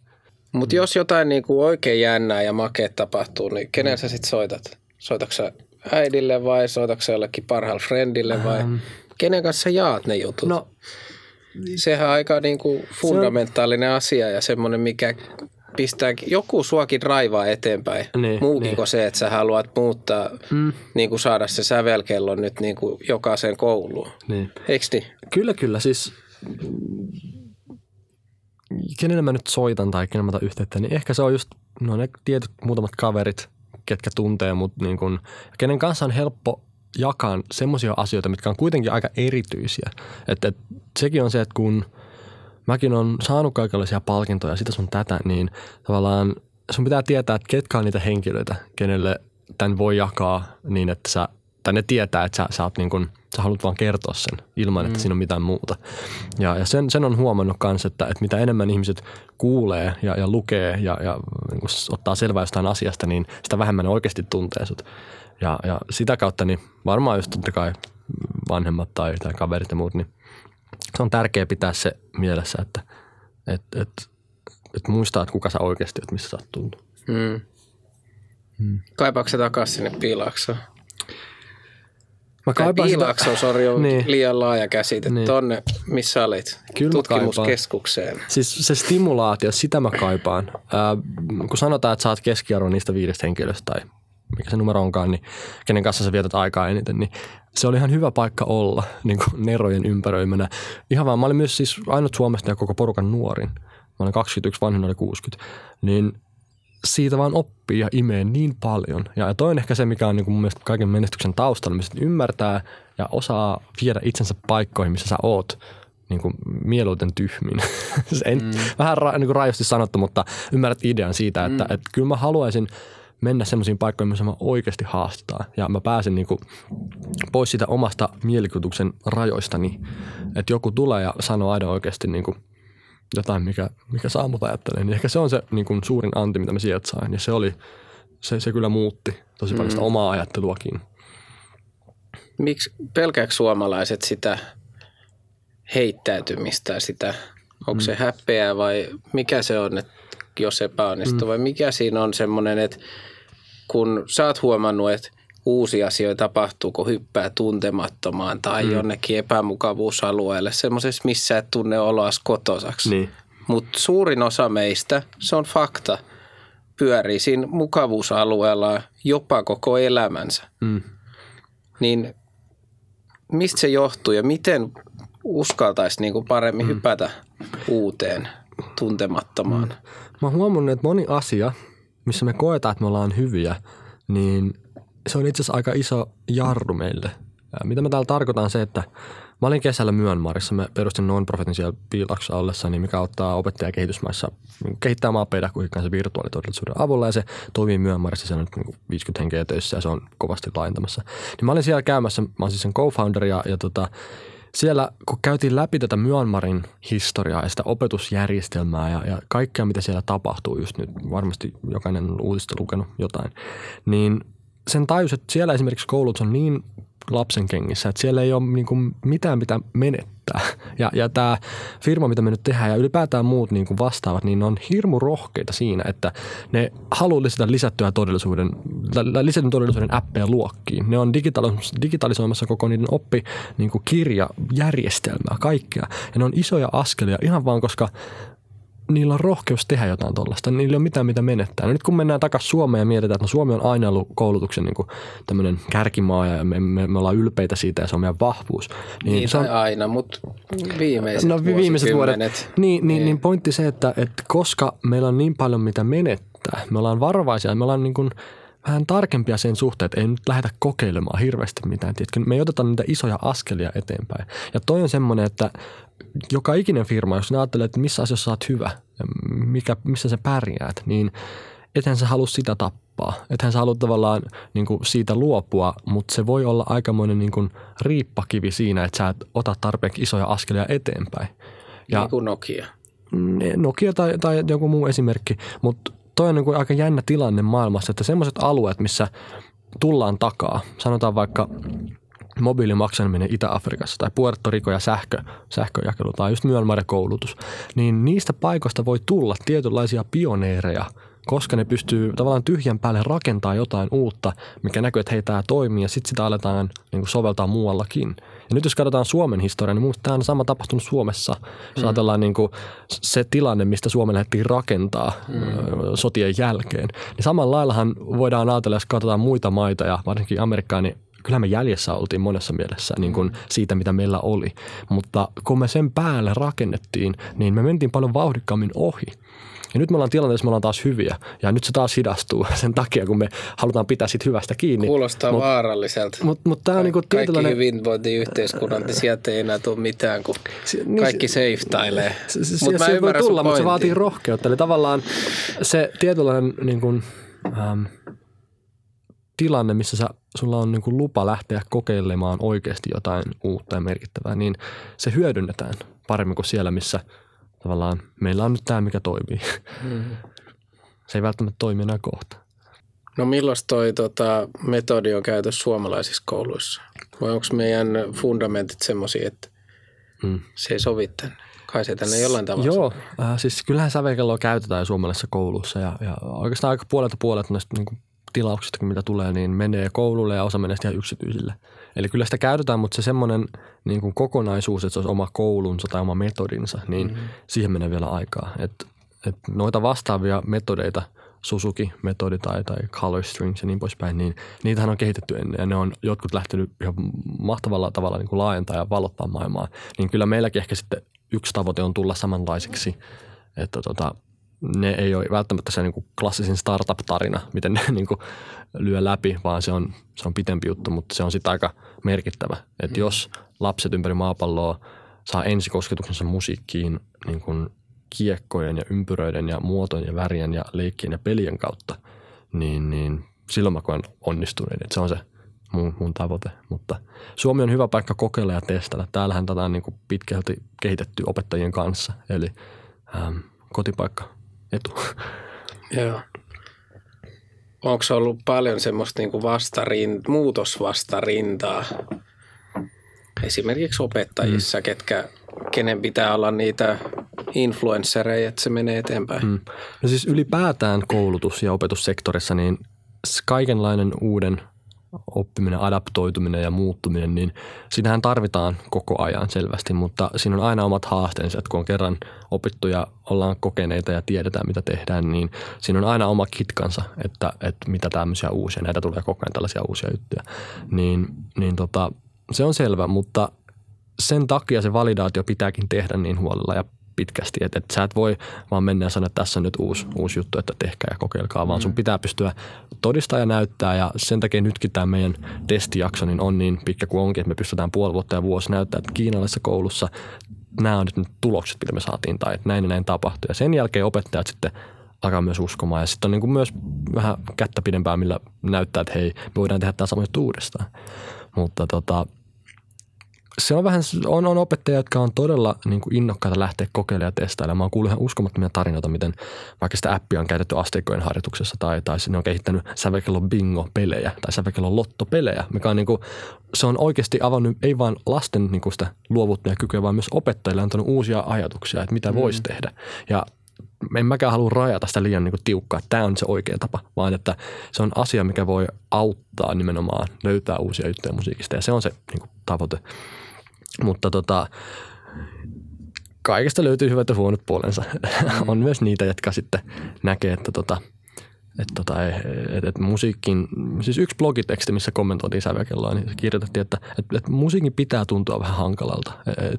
Mutta jos jotain niin kuin oikein jännää ja makeet tapahtuu, niin kenellä sä sit soitat? Soitatko sä äidille vai soitatko sä jollekin parhaalla friendille vai kenen kanssa sä jaat ne jutut? No, sehän on aika niin kuin fundamentaalinen asia ja semmoinen, mikä pistää, joku suakin raivaa eteenpäin. Niin, muukin kuin se, että sä haluat muuttaa, niin kuin saada se sävelkello nyt niin kuin jokaisen kouluun. Niin. Eikö niin? Kyllä. Siis kenelle mä nyt soitan tai kenelle mä otan yhteyttä, niin ehkä se on just ne tietyt muutamat kaverit, ketkä tuntee mut niin kuin, kenen kanssa on helppo jakaa semmoisia asioita, mitkä on kuitenkin aika erityisiä. Että sekin on se, että kun mäkin on saanut kaikenlaisia palkintoja, sitä sun tätä, niin tavallaan sun pitää tietää, että ketkä on niitä henkilöitä, kenelle tämän voi jakaa niin, että ne tietää, että sä haluat vaan kertoa sen ilman, että siinä on mitään muuta. Ja sen on huomannut myös, että mitä enemmän ihmiset kuulee ja lukee ja niin kun ottaa selvää jostain asiasta, niin sitä vähemmän ne oikeasti tuntee sut. Ja sitä kautta niin varmaan just totta kai vanhemmat tai kaverit ja muut, niin se on tärkeää pitää se mielessä, että muistaa, että kuka sä oikeasti oot, missä sä oot tullut. Kaipaatko sä takaisin sinne Piilaaksoon? Piilaakso, sori, on niin liian laaja käsite. Niin. Tuonne, missä olit? Kyllä tutkimuskeskukseen. Siis se stimulaatio, sitä mä kaipaan. Kun sanotaan, että sä oot keskiarvo niistä 5 henkilöstä tai mikä se numero onkaan, niin kenen kanssa sä vietät aikaa eniten, niin se oli ihan hyvä paikka olla niin kuin nerojen ympäröimänä. Ihan vaan, mä olin myös siis ainut Suomesta ja koko porukan nuorin. Mä olin 21, vanhin oli 60. Niin siitä vaan oppii ja imee niin paljon. Ja toi on ehkä se, mikä on niin kuin mun mielestä kaiken menestyksen taustalla, missä ymmärtää ja osaa viedä itsensä paikkoihin, missä sä oot. Niin kuin mieluiten tyhmin. Vähän niin kuin rajusti sanottu, mutta ymmärrät idean siitä, että kyllä mä haluaisin mennä semmoisiin paikkoihin, missä mä oikeasti haastaa. Ja mä pääsen niinku pois siitä omasta mielikuvituksen rajoistani. Että joku tulee ja sanoo aina oikeasti niinku jotain, mikä saa mut ajattelemaan. Ehkä se on se niinku suurin anti, mitä mä sieltä sain. Ja se kyllä muutti tosi paljon sitä omaa ajatteluakin. Miksi pelkääkö suomalaiset sitä heittäytymistä, sitä? Onko se häpeää vai mikä se on, että jos epäonnistuu vai mikä siinä on semmoinen, että kun sä oot huomannut, että uusia asioita tapahtuu, kun hyppää tuntemattomaan tai jonnekin epämukavuusalueelle, semmoisessa, missä et tunne oloas kotosaksi. Niin. Mutta suurin osa meistä, se on fakta, pyörii siinä mukavuusalueella jopa koko elämänsä. Niin mistä se johtuu ja miten uskaltaisi niinku paremmin hypätä uuteen tuntemattomaan? Mä oon huomannut, että moni asia, missä me koetaan, että me ollaan hyviä, niin se on itse asiassa aika iso jarru meille. Mitä mä täällä tarkoitan se, että mä olin kesällä Myanmarissa, mä perustin non-profitin siellä Piilaksossa ollessani, mikä auttaa opettajia kehitysmaissa kehittää omaa pedagogiikkaansa virtuaalitodellisuuden avulla ja se toimii Myanmarissa, se on nyt 50 henkeä töissä ja se on kovasti laajentamassa. Niin mä olin siellä käymässä, mä olen siis sen co-founder ja siellä kun käytiin läpi tätä Myanmarin historiaa ja sitä opetusjärjestelmää ja kaikkea mitä siellä tapahtuu just nyt, varmasti jokainen on uutista lukenut jotain, niin sen tajus, että siellä esimerkiksi koulut on niin lapsen kengissä, että siellä ei ole niin kuin mitään mitä menettää. Ja tämä firma, mitä me nyt tehdään ja ylipäätään muut niin kuin vastaavat, niin ne on hirmu rohkeita siinä, että ne haluaa lisätä lisätyn todellisuuden appeja luokkiin. Ne on digitalisoimassa koko niiden oppikirjajärjestelmää, kaikkea. Ja ne on isoja askelia ihan vaan, koska niillä on rohkeus tehdä jotain tuollaista. Niillä ei ole mitään, mitä menettää. No nyt kun mennään takaisin Suomeen ja mietitään, että no Suomi on aina ollut koulutuksen niin kuin tämmöinen kärkimaa ja me ollaan ylpeitä siitä ja se on meidän vahvuus. Niin se on, aina, mutta viimeiset vuodet. Niin pointti se, että koska meillä on niin paljon, mitä menettää, me ollaan varovaisia, me ollaan niin kuin vähän tarkempia sen suhteen, että ei nyt lähdetä kokeilemaan hirveästi mitään. Me ei oteta niitä isoja askelia eteenpäin. Ja toi on semmoinen, että joka ikinen firma, jos ne ajattelee, että missä asioissa sä oot hyvä ja missä sä pärjäät, niin ethän sä halua sitä tappaa. Ethän sä halua tavallaan niin kuin siitä luopua, mutta se voi olla aikamoinen niin kuin riippakivi siinä, että sä et ota tarpeeksi isoja askelia eteenpäin. Ja niin kuin Nokia. Nokia tai joku muu esimerkki, mutta toi on niin kuin aika jännä tilanne maailmassa, että semmoiset alueet, missä tullaan takaa, sanotaan vaikka mobiilimaksaminen Itä-Afrikassa tai Puerto Rico ja sähköjakelu tai just Myanmar ja koulutus, niin niistä paikoista voi tulla tietynlaisia pioneereja, koska ne pystyy tavallaan tyhjän päälle rakentamaan jotain uutta, mikä näkyy, että hei, tämä toimii ja sitten sitä aletaan niin kuin soveltaa muuallakin. Ja nyt jos katsotaan Suomen historiaa, niin minusta tämä on sama tapahtunut Suomessa. Jos ajatellaan niin kuin se tilanne, mistä Suomen lähdettiin rakentaa sotien jälkeen, niin samalla laillahan voidaan ajatella, jos katsotaan muita maita ja varsinkin Amerikkaa, niin kyllä me jäljessä oltiin monessa mielessä niin kuin siitä, mitä meillä oli. Mutta kun me sen päälle rakennettiin, niin me mentiin paljon vauhdikkaammin ohi. Ja nyt me ollaan tilanteessa, me ollaan taas hyviä. Ja nyt se taas hidastuu sen takia, kun me halutaan pitää siitä hyvästä kiinni. Kuulostaa vaaralliselta. Mut tää on niinku tietynlainen hyvinvointiyhteiskunnan, niin sieltä ei enää tule mitään, kun kaikki seiftailee. Mutta se voi tulla, mutta se vaatii rohkeutta. Eli tavallaan se tietynlainen niin kuin, tilanne, missä sulla on niin kuin lupa lähteä kokeilemaan oikeasti jotain uutta ja merkittävää, niin se hyödynnetään paremmin kuin siellä, missä tavallaan meillä on nyt tämä, mikä toimii. Se ei välttämättä toimi enää kohta. No milloin toi metodi on käytössä suomalaisissa kouluissa? Vai onko meidän fundamentit semmoisia, että se ei sovi tänne? Kai se tänne jollain tavalla. Joo, siis kyllähän sävelkelloa käytetään suomalaisissa kouluissa ja oikeastaan aika puolelta näistä niin kuin tilauksista, mitä tulee, niin menee koululle ja osa menee ihan yksityisille. Eli kyllä sitä käytetään, mutta se semmoinen niin kuin kokonaisuus, että se olisi oma koulunsa tai oma metodinsa, niin siihen menee vielä aikaa. Et noita vastaavia metodeita, Suzuki-metodi tai Color Strings ja niin poispäin, niin niitähän on kehitetty ennen ja ne on jotkut lähtenyt ihan mahtavalla tavalla niin kuin laajentaa ja valottaa maailmaa. Niin kyllä meilläkin ehkä sitten yksi tavoite on tulla samanlaisiksi, että ne ei ole välttämättä se niin kuin klassisin startup-tarina, miten ne niin kuin lyö läpi, vaan se on pitempi juttu, mutta se on sitten aika merkittävä. Että jos lapset ympäri maapalloa saa ensikosketuksensa musiikkiin niin kuin kiekkojen ja ympyröiden ja muotojen ja värien ja leikkien ja pelien kautta, niin silloin mä koen onnistuneen. Että se on se mun tavoite. Mutta Suomi on hyvä paikka kokeilla ja testata. Täällähän tätä on niin kuin pitkälti kehitetty opettajien kanssa, eli kotipaikka. Joo. Onko se ollut paljon semmoista niinku muutosvastarintaa esimerkiksi opettajissa, kenen pitää olla niitä influenssereja, että se menee eteenpäin? No siis ylipäätään koulutus- ja opetussektorissa niin kaikenlainen uuden oppiminen, adaptoituminen ja muuttuminen, niin siinähän tarvitaan koko ajan selvästi, mutta siinä on aina omat haasteensa, että kun on kerran opittu ja ollaan kokeneita ja tiedetään, mitä tehdään, niin siinä on aina oma kitkansa, että mitä tämmöisiä uusia, näitä tulee koko ajan tällaisia uusia juttuja, niin se on selvä, mutta sen takia se validaatio pitääkin tehdä niin huolella ja pitkästi. Että sä et voi vaan mennä ja sanoa, että tässä on nyt uusi juttu, että tehkää ja kokeilkaa, vaan sun pitää pystyä todistaa ja näyttää. Ja sen takia nytkin tämä meidän testijakso niin on niin pitkä kuin onkin, että me pystytään puoli vuotta ja vuosi näyttää, että kiinalaisessa koulussa nämä on nyt tulokset, mitä me saatiin tai että näin ja näin tapahtui. Ja sen jälkeen opettajat sitten alkaa myös uskomaan. Ja sitten on niin kuin myös vähän kättä pidempää, millä näyttää, että hei, me voidaan tehdä tämä sama juttu uudestaan. Mutta se on vähän, on opettajia, jotka on todella niin kuin innokkaita lähteä kokeilemaan ja testailemaan. Mä oon kuullut ihan uskomattomia tarinoita, miten vaikka sitä appia on käytetty asteikkojen harjoituksessa tai ne on kehittänyt sävelkellon bingo-pelejä tai sävelkellon lottopelejä, mikä on niin kuin, se on oikeasti avannut ei vain lasten niin kuin sitä luovuutta ja kykyä, vaan myös opettajille antanut uusia ajatuksia, että mitä voisi tehdä. Ja en mäkään halua rajata sitä liian niin kuin tiukkaa, tämä on se oikea tapa, vaan että se on asia, mikä voi auttaa nimenomaan löytää uusia juttuja musiikista ja se on se niin kuin tavoite. Mutta kaikesta löytyy hyvät ja huonot puolensa. On myös niitä, jotka sitten näkee, että musiikin, siis yksi blogiteksti, missä kommentoitiin sävelkelloa, niin kirjoitettiin, että musiikin pitää tuntua vähän hankalalta.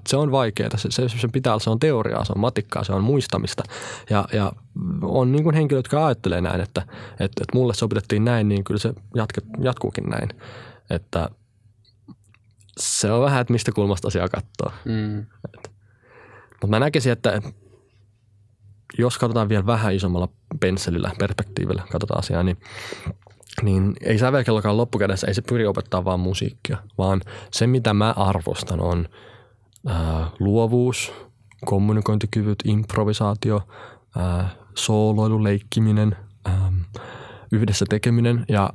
Se on vaikeaa, se pitää olla, se on teoriaa, se on matikkaa, se on muistamista. Ja on niin kuin henkilöt, jotka ajattelee näin, että mulle se opetettiin näin, niin kyllä se jatkuukin näin. Että se on vähän, että mistä kulmasta asiaa katsoo. Mutta mä näkisin, että jos katsotaan vielä vähän isommalla pensselillä, perspektiivillä katsotaan asiaa, niin ei sävelkellokaan loppukädessä, ei se pyri opettaa vaan musiikkia, vaan se, mitä mä arvostan, on luovuus, kommunikointikyvyt, improvisaatio, sooloilu, leikkiminen, yhdessä tekeminen. Ja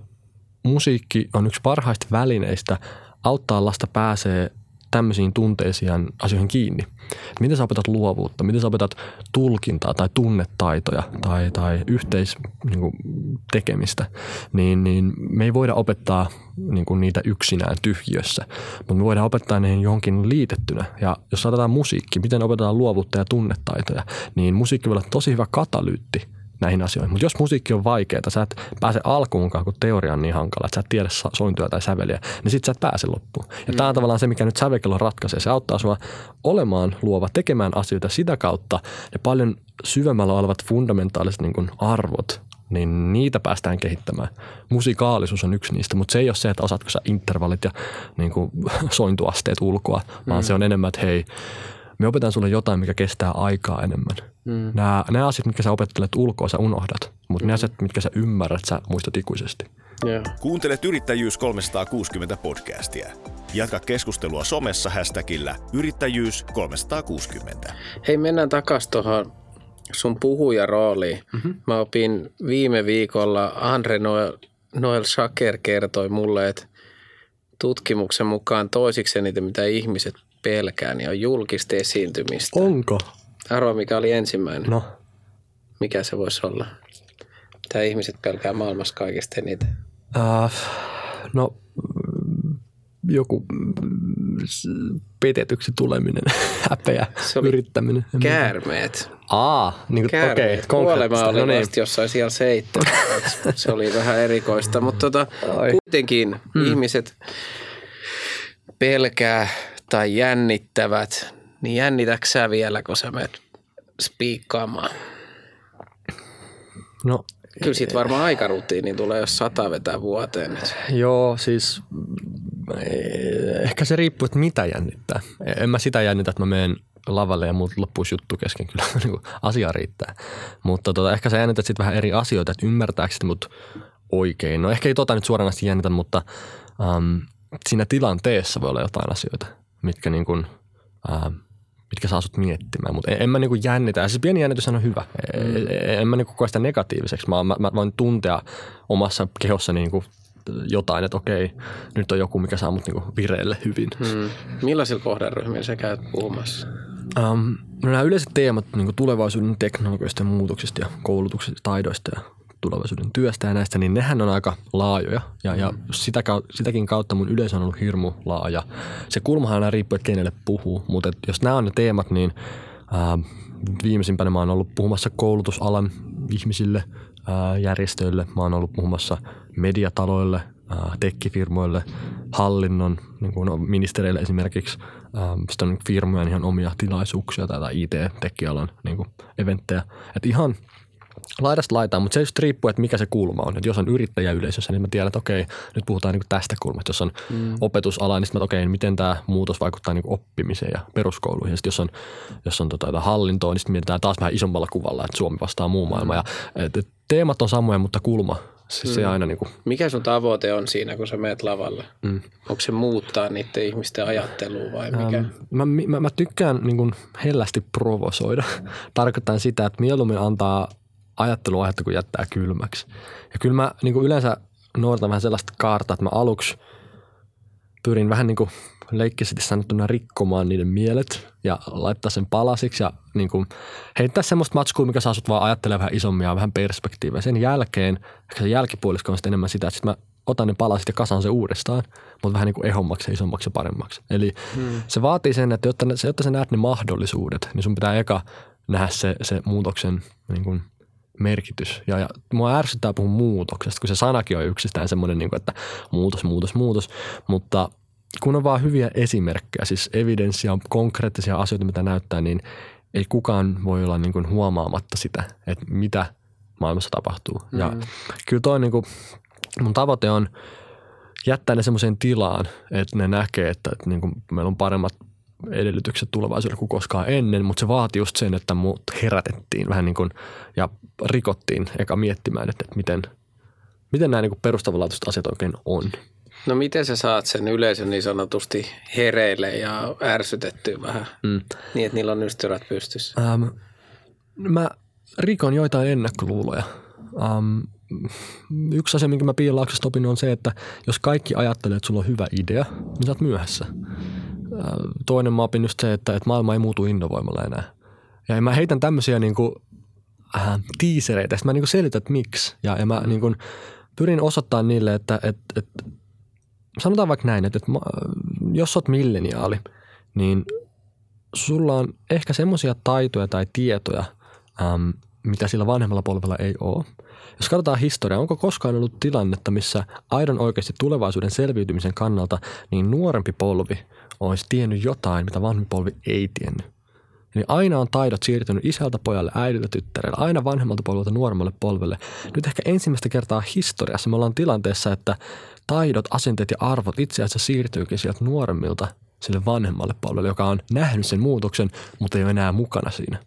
musiikki on yksi parhaista välineistä auttaa lasta pääsee tämmöisiin tunteisiin ja asioihin kiinni. Miten sä opetat luovuutta, miten sä opetat tulkintaa tai tunnetaitoja tai yhteistekemistä, niin me ei voida opettaa niin kuin niitä yksinään tyhjiössä, mutta me voidaan opettaa niihin johonkin liitettynä. Ja jos saatetaan musiikki, miten opetetaan luovuutta ja tunnetaitoja, niin musiikki voi olla tosi hyvä katalyytti näihin asioihin. Mutta jos musiikki on vaikeaa, sä et pääse alkuunkaan, kun teoria on niin hankala, että sä et tiedä sointua tai säveliä, niin sit sä et pääse loppuun. Ja tää on tavallaan se, mikä nyt sävelkello ratkaisee. Se auttaa sua olemaan luova, tekemään asioita sitä kautta ja paljon syvemmällä olevat fundamentaaliset niin kuin arvot, niin niitä päästään kehittämään. Musikaalisuus on yksi niistä, mutta se ei ole se, että osaatko sä intervallit ja niin kuin sointuasteet ulkoa, vaan se on enemmän, että hei, me opetan sulle jotain, mikä kestää aikaa enemmän. Nämä asiat, mitkä sä opettelet ulkoa, sä unohdat. Mutta ne asiat, mitkä sä ymmärrät, sä muistat ikuisesti. Yeah. Kuuntelet Yrittäjyys 360 podcastia. Jatka keskustelua somessa hashtagillä Yrittäjyys 360. Hei, mennään takaisin tuohon sun puhujarooliin. Mä opin viime viikolla, Andre Noel Schaker kertoi mulle, että tutkimuksen mukaan toisiksi eniten, mitä ihmiset pelkään, niin on julkista esiintymistä. Onko? Arvoa, mikä oli ensimmäinen. No. Mikä se voisi olla? Mitä ihmiset pelkää maailmassa kaikista eniten? Joku petetyksi tuleminen, häpeä, yrittäminen. Käärmeet. Okei. Kuolema oli vasta jossain siellä 7. Se oli vähän erikoista, mutta kuitenkin ihmiset pelkää tai jännittävät, niin jännitätkö sä vielä, kun sä menet spiikkaamaan? No, kyllä siitä varmaan aikarutiini tulee, jos 100 vetää vuoteen. Joo, siis ehkä se riippuu, että mitä jännittää. En mä sitä jännitä, että mä menen lavalle ja muut loppuisi juttu kesken. Kyllä asia riittää. Mutta ehkä sä jännität sitten vähän eri asioita, että ymmärtääkö sitä mut oikein. No ehkä ei nyt suoranaisesti jännitä, mutta siinä tilanteessa voi olla jotain asioita, mitkä niin kuin mitkä saa sut miettimään, mutta en mä niinku jännitä. Ja siis pieni jännitys on hyvä. En mä niinku koe sitä negatiiviseksi. Mä voin tuntea omassa kehossani niinku jotain, että okei, nyt on joku, mikä saa mut niinku vireille hyvin. Millaisilla kohderyhmillä sä käyt puhumassa? Nämä yleiset teemat niinku tulevaisuuden teknologioista muutoksista ja koulutuksista, taidoista ja tulevaisuuden työstä ja näistä, niin nehän on aika laajoja ja sitäkin kautta mun yleisö on ollut hirmu laaja. Se kulmahan aina riippuu, että kenelle puhuu, mutta jos nämä on ne teemat, niin viimeisimpänä mä oon ollut puhumassa koulutusalan ihmisille, järjestöille, mä oon ollut puhumassa mediataloille, tekkifirmoille hallinnon, niin kuin ministereille esimerkiksi. Sitten on firmojen ihan omia tilaisuuksia tai IT-tekkialan niin kuin eventtejä. Että ihan laidasta laitaan, mutta se just riippuu, että mikä se kulma on. Että jos on yrittäjäyleisössä, niin mä tiedän, että okei, nyt puhutaan niin kuin tästä kulmasta. Jos on opetusala, niin sitten mä, että okei, miten tämä muutos vaikuttaa niin kuin oppimiseen ja peruskouluihin. Ja sitten jos on hallintoa, niin sitten mietitään taas vähän isommalla kuvalla, että Suomi vastaa muu maailma. Ja, teemat on samoja, mutta kulma. Se aina niin kuin... Mikä sun tavoite on siinä, kun sä meet lavalle? Onko se muuttaa niiden ihmisten ajattelua vai mikä? Mä tykkään niin kuin hellästi provosoida. Tarkoitan sitä, että mieluummin antaa ajatteluaihetta, kun jättää kylmäksi. Ja kyllä mä niin kuin yleensä noudatan vähän sellaista kaartaa, että mä aluksi pyrin vähän niin kuin leikkisesti sanottuna rikkomaan niiden mielet ja laittaa sen palasiksi ja niin kuin heittää semmoista matskua, mikä saa sut vaan ajattelee vähän isommia ja vähän perspektiivejä. Sen jälkeen, ehkä se jälkipuolisko on sitten enemmän sitä, että sit mä otan ne palasit ja kasaan se uudestaan, mutta vähän niin kuin ehommaksi ja isommaksi ja paremmaksi. Eli se vaatii sen, että jotta sä näet ne mahdollisuudet, niin sun pitää eka nähdä se muutoksen niin kuin merkitys. Ja mua ärsyttää puhua muutoksesta, kun se sanakin on yksistään semmoinen, niin kuin, että muutos, mutta kun on vaan hyviä esimerkkejä, siis evidenssiä, konkreettisia asioita, mitä näyttää, niin ei kukaan voi olla niin kuin huomaamatta sitä, että mitä maailmassa tapahtuu. Ja kyllä toi niin kuin, mun tavoite on jättää ne semmoiseen tilaan, että ne näkee, että niin kuin meillä on paremmat edellytykset tulevaisuudelle kuin koskaan ennen, mutta se vaati just sen, että mut herätettiin vähän niin kuin, ja rikottiin eka miettimään, että miten nämä niin kuin perustavanlaatuiset asiat oikein on. No miten sä saat sen yleisön niin sanotusti hereille ja ärsytettyä vähän niin, että niillä on ystyrät pystyssä? Mä rikon joitain ennakkoluuloja. Yksi asia, minkä mä Piilaaksosta opin, on se, että jos kaikki ajattelee, että sulla on hyvä idea, niin sä oot myöhässä. Toinen mä opin just se, että maailma ei muutu innovoimalla enää. Ja mä heitän tämmöisiä niinku, tiisereitä, sitten mä niinku selitän, että miksi. Ja mä niinku pyrin osoittaa niille, että sanotaan vaikka näin, että jos sä oot milleniaali, niin sulla on ehkä semmoisia taitoja tai tietoja, mitä sillä vanhemmalla polvella ei ole. Jos katsotaan historiaa, onko koskaan ollut tilannetta, missä aidon oikeasti tulevaisuuden selviytymisen kannalta niin nuorempi polvi olisi tiennyt jotain, mitä vanhempi polvi ei tiennyt. Eli aina on taidot siirtynyt isältä pojalle, äidiltä tyttärelle, aina vanhemmalta polvelta nuoremmalle polvelle. Nyt ehkä ensimmäistä kertaa historiassa me ollaan tilanteessa, että taidot, asenteet ja arvot itse asiassa siirtyykin sieltä nuoremmilta sille vanhemmalle polvelle, joka on nähnyt sen muutoksen, mutta ei ole enää mukana siinä.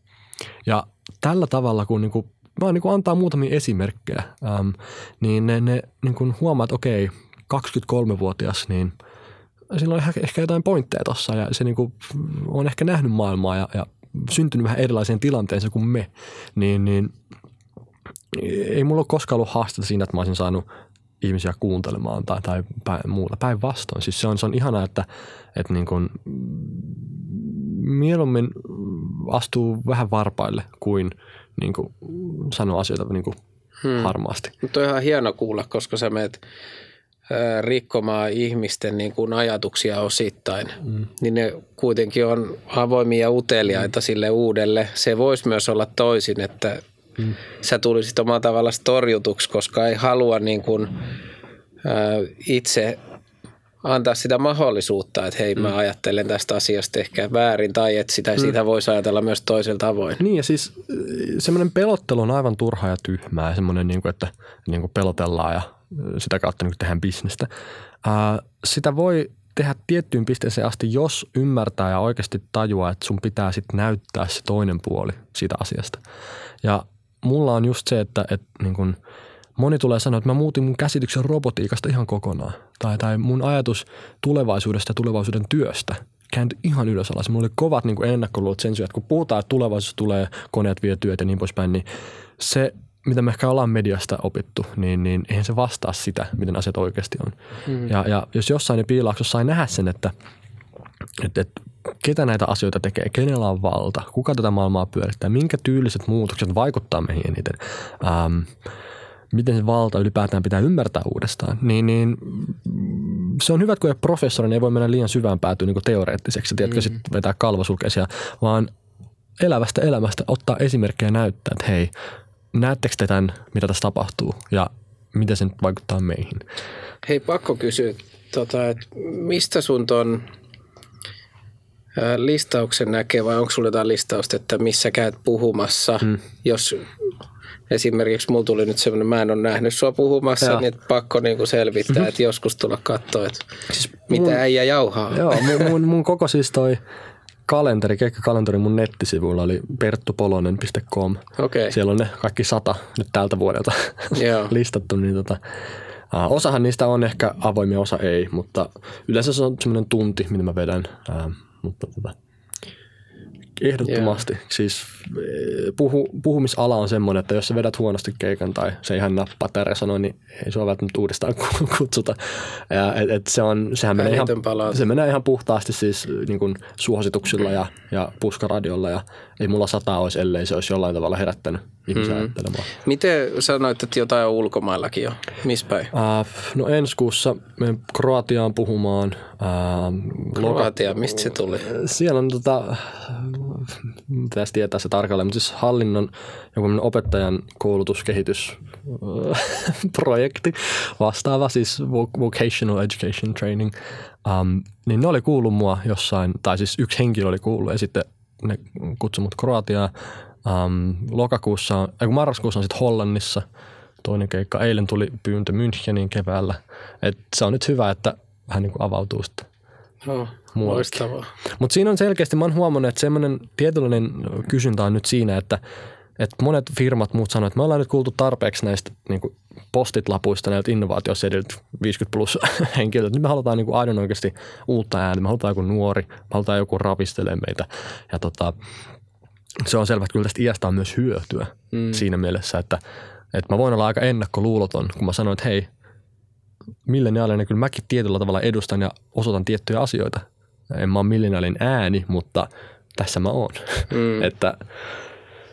Ja tällä tavalla, kun niinku, vaan niinku antaa muutamia esimerkkejä, niin ne niinku huomaa, että okei, 23-vuotias, niin silloin on ehkä jotain pointteja tuossa ja se niinku on ehkä nähnyt maailmaa ja syntynyt vähän erilaiseen tilanteeseen kuin me, niin ei mulla ole koskaan ollut haastetta siinä, että mä olisin saanut ihmisiä kuuntelemaan tai muuta. Päinvastoin. Siis se on ihanaa, että niin kuin mieluummin astuu vähän varpaille kuin, niin kuin sanoo asioita niin kuin harmaasti. Mutta on ihan hieno kuulla, koska sä menet rikkomaan ihmisten niin kuin ajatuksia osittain, niin ne kuitenkin on avoimia ja uteliaita sille uudelle. Se voisi myös olla toisin, että sä tulisit omalla tavallaan torjutuksi, koska ei halua niin kuin, itse antaa sitä mahdollisuutta, että hei, mä ajattelen tästä asiasta ehkä väärin tai että sitä voisi ajatella myös toisella tavoin. Niin ja siis semmoinen pelottelu on aivan turhaa ja tyhmää, semmoinen, niin kuin, että niin kuin pelotellaan ja sitä kautta niin tehdään bisnestä. Sitä voi tehdä tiettyyn pisteeseen asti, jos ymmärtää ja oikeasti tajuaa, että sun pitää sitten näyttää se toinen puoli siitä asiasta. Ja mulla on just se, että niin kun moni tulee sanoa, että mä muutin mun käsityksen robotiikasta ihan kokonaan. Tai mun ajatus tulevaisuudesta ja tulevaisuuden työstä kääntyi ihan ylös alas. Mulla oli kovat niin kun ennakkoluulot sen syyn, että kun puhutaan, että tulevaisuus tulee, koneet vie työt ja niin poispäin, niin se – mitä me ehkä ollaan mediasta opittu, niin eihän se vastaa sitä, miten asiat oikeasti on. Ja jos jossain Piilaaksossa sai nähdä sen, että ketä näitä asioita tekee, kenellä on valta, kuka tätä maailmaa pyörittää, minkä tyyliset muutokset vaikuttaa meihin eniten, miten se valta ylipäätään pitää ymmärtää uudestaan, niin se on hyvä, että kun ei ole professori, niin ei voi mennä liian syvään päätyä niin kuin teoreettiseksi, tiedätkö, sitten vetää kalvosulkeisia, vaan elävästä elämästä ottaa esimerkkejä ja näyttää, että hei, näettekö te tämän, mitä tässä tapahtuu ja mitä se nyt vaikuttaa meihin. Hei, pakko kysyä, että mistä sun ton listauksen näkee, vai onko sulla jotain listausta, että missä käyt puhumassa, jos esimerkiksi mulla tuli nyt semmoinen, mä en ole nähnyt sua puhumassa, jaa, niin pakko niinku selvittää, että joskus tulla katsoa, että siis mitä äijä jauhaa. Joo, mun koko siis toi kalenteri, keikkakalenteri mun nettisivuilla oli perttupolonen.com. Okay. Siellä on ne kaikki 100 nyt tältä vuodelta listattu. Niin osahan niistä on ehkä avoimia, osa ei, mutta yleensä se on semmoinen tunti, mitä mä vedän. Mutta ehdottomasti. Yeah. Siis puhumisala on semmoinen, että jos sä vedät huonosti keikan tai se ihan nappaa tärä sanoi, niin ei sua välttämättä uudestaan kutsuta. Se menee ihan puhtaasti siis niin kuin suosituksilla ja puskaradiolla, ja ei mulla 100 olisi, ellei se olisi jollain tavalla herättänyt ihmisiä ajattelemaan. Miten sanoit, että jotain on ulkomaillakin jo? Missä päin? No ensi kuussa menen Kroatiaan puhumaan. Kroatia, mistä se tuli? Siellä on pitäisi tietää se tarkalleen, mutta siis hallinnon joku opettajan koulutuskehitysprojekti vastaava, siis Vocational Education Training, niin ne oli kuullut mua jossain, tai siis yksi henkilö oli kuullut, ja sitten ne kutsui mut Kroatiaan. Marraskuussa on sitten Hollannissa toinen keikka. Eilen tuli pyyntö Münchenin keväällä. Et se on nyt hyvä, että vähän niin kuin avautuu sitä. No, loistavaa. Mutta siinä on selkeästi, mä oon huomannut, että semmoinen tietynlainen kysyntä on nyt siinä, että monet firmat muut sanoo, että me ollaan nyt kuultu tarpeeksi näistä niin kuin postitlapuista, näiltä innovaatioissa edellyt 50+ henkilöt. Nyt me halutaan niin kuin aidon oikeasti uutta ääntä. Me halutaan joku nuori, me halutaan joku ravistelee meitä. Ja se on selvä, että kyllä tästä iästä on myös hyötyä siinä mielessä, että mä voin olla aika ennakkoluuloton, kun mä sanon, että hei, milleniaalinen kyllä mäkin tietyllä tavalla edustan ja osoitan tiettyjä asioita. En mä ole milleniaalin ääni, mutta tässä mä oon.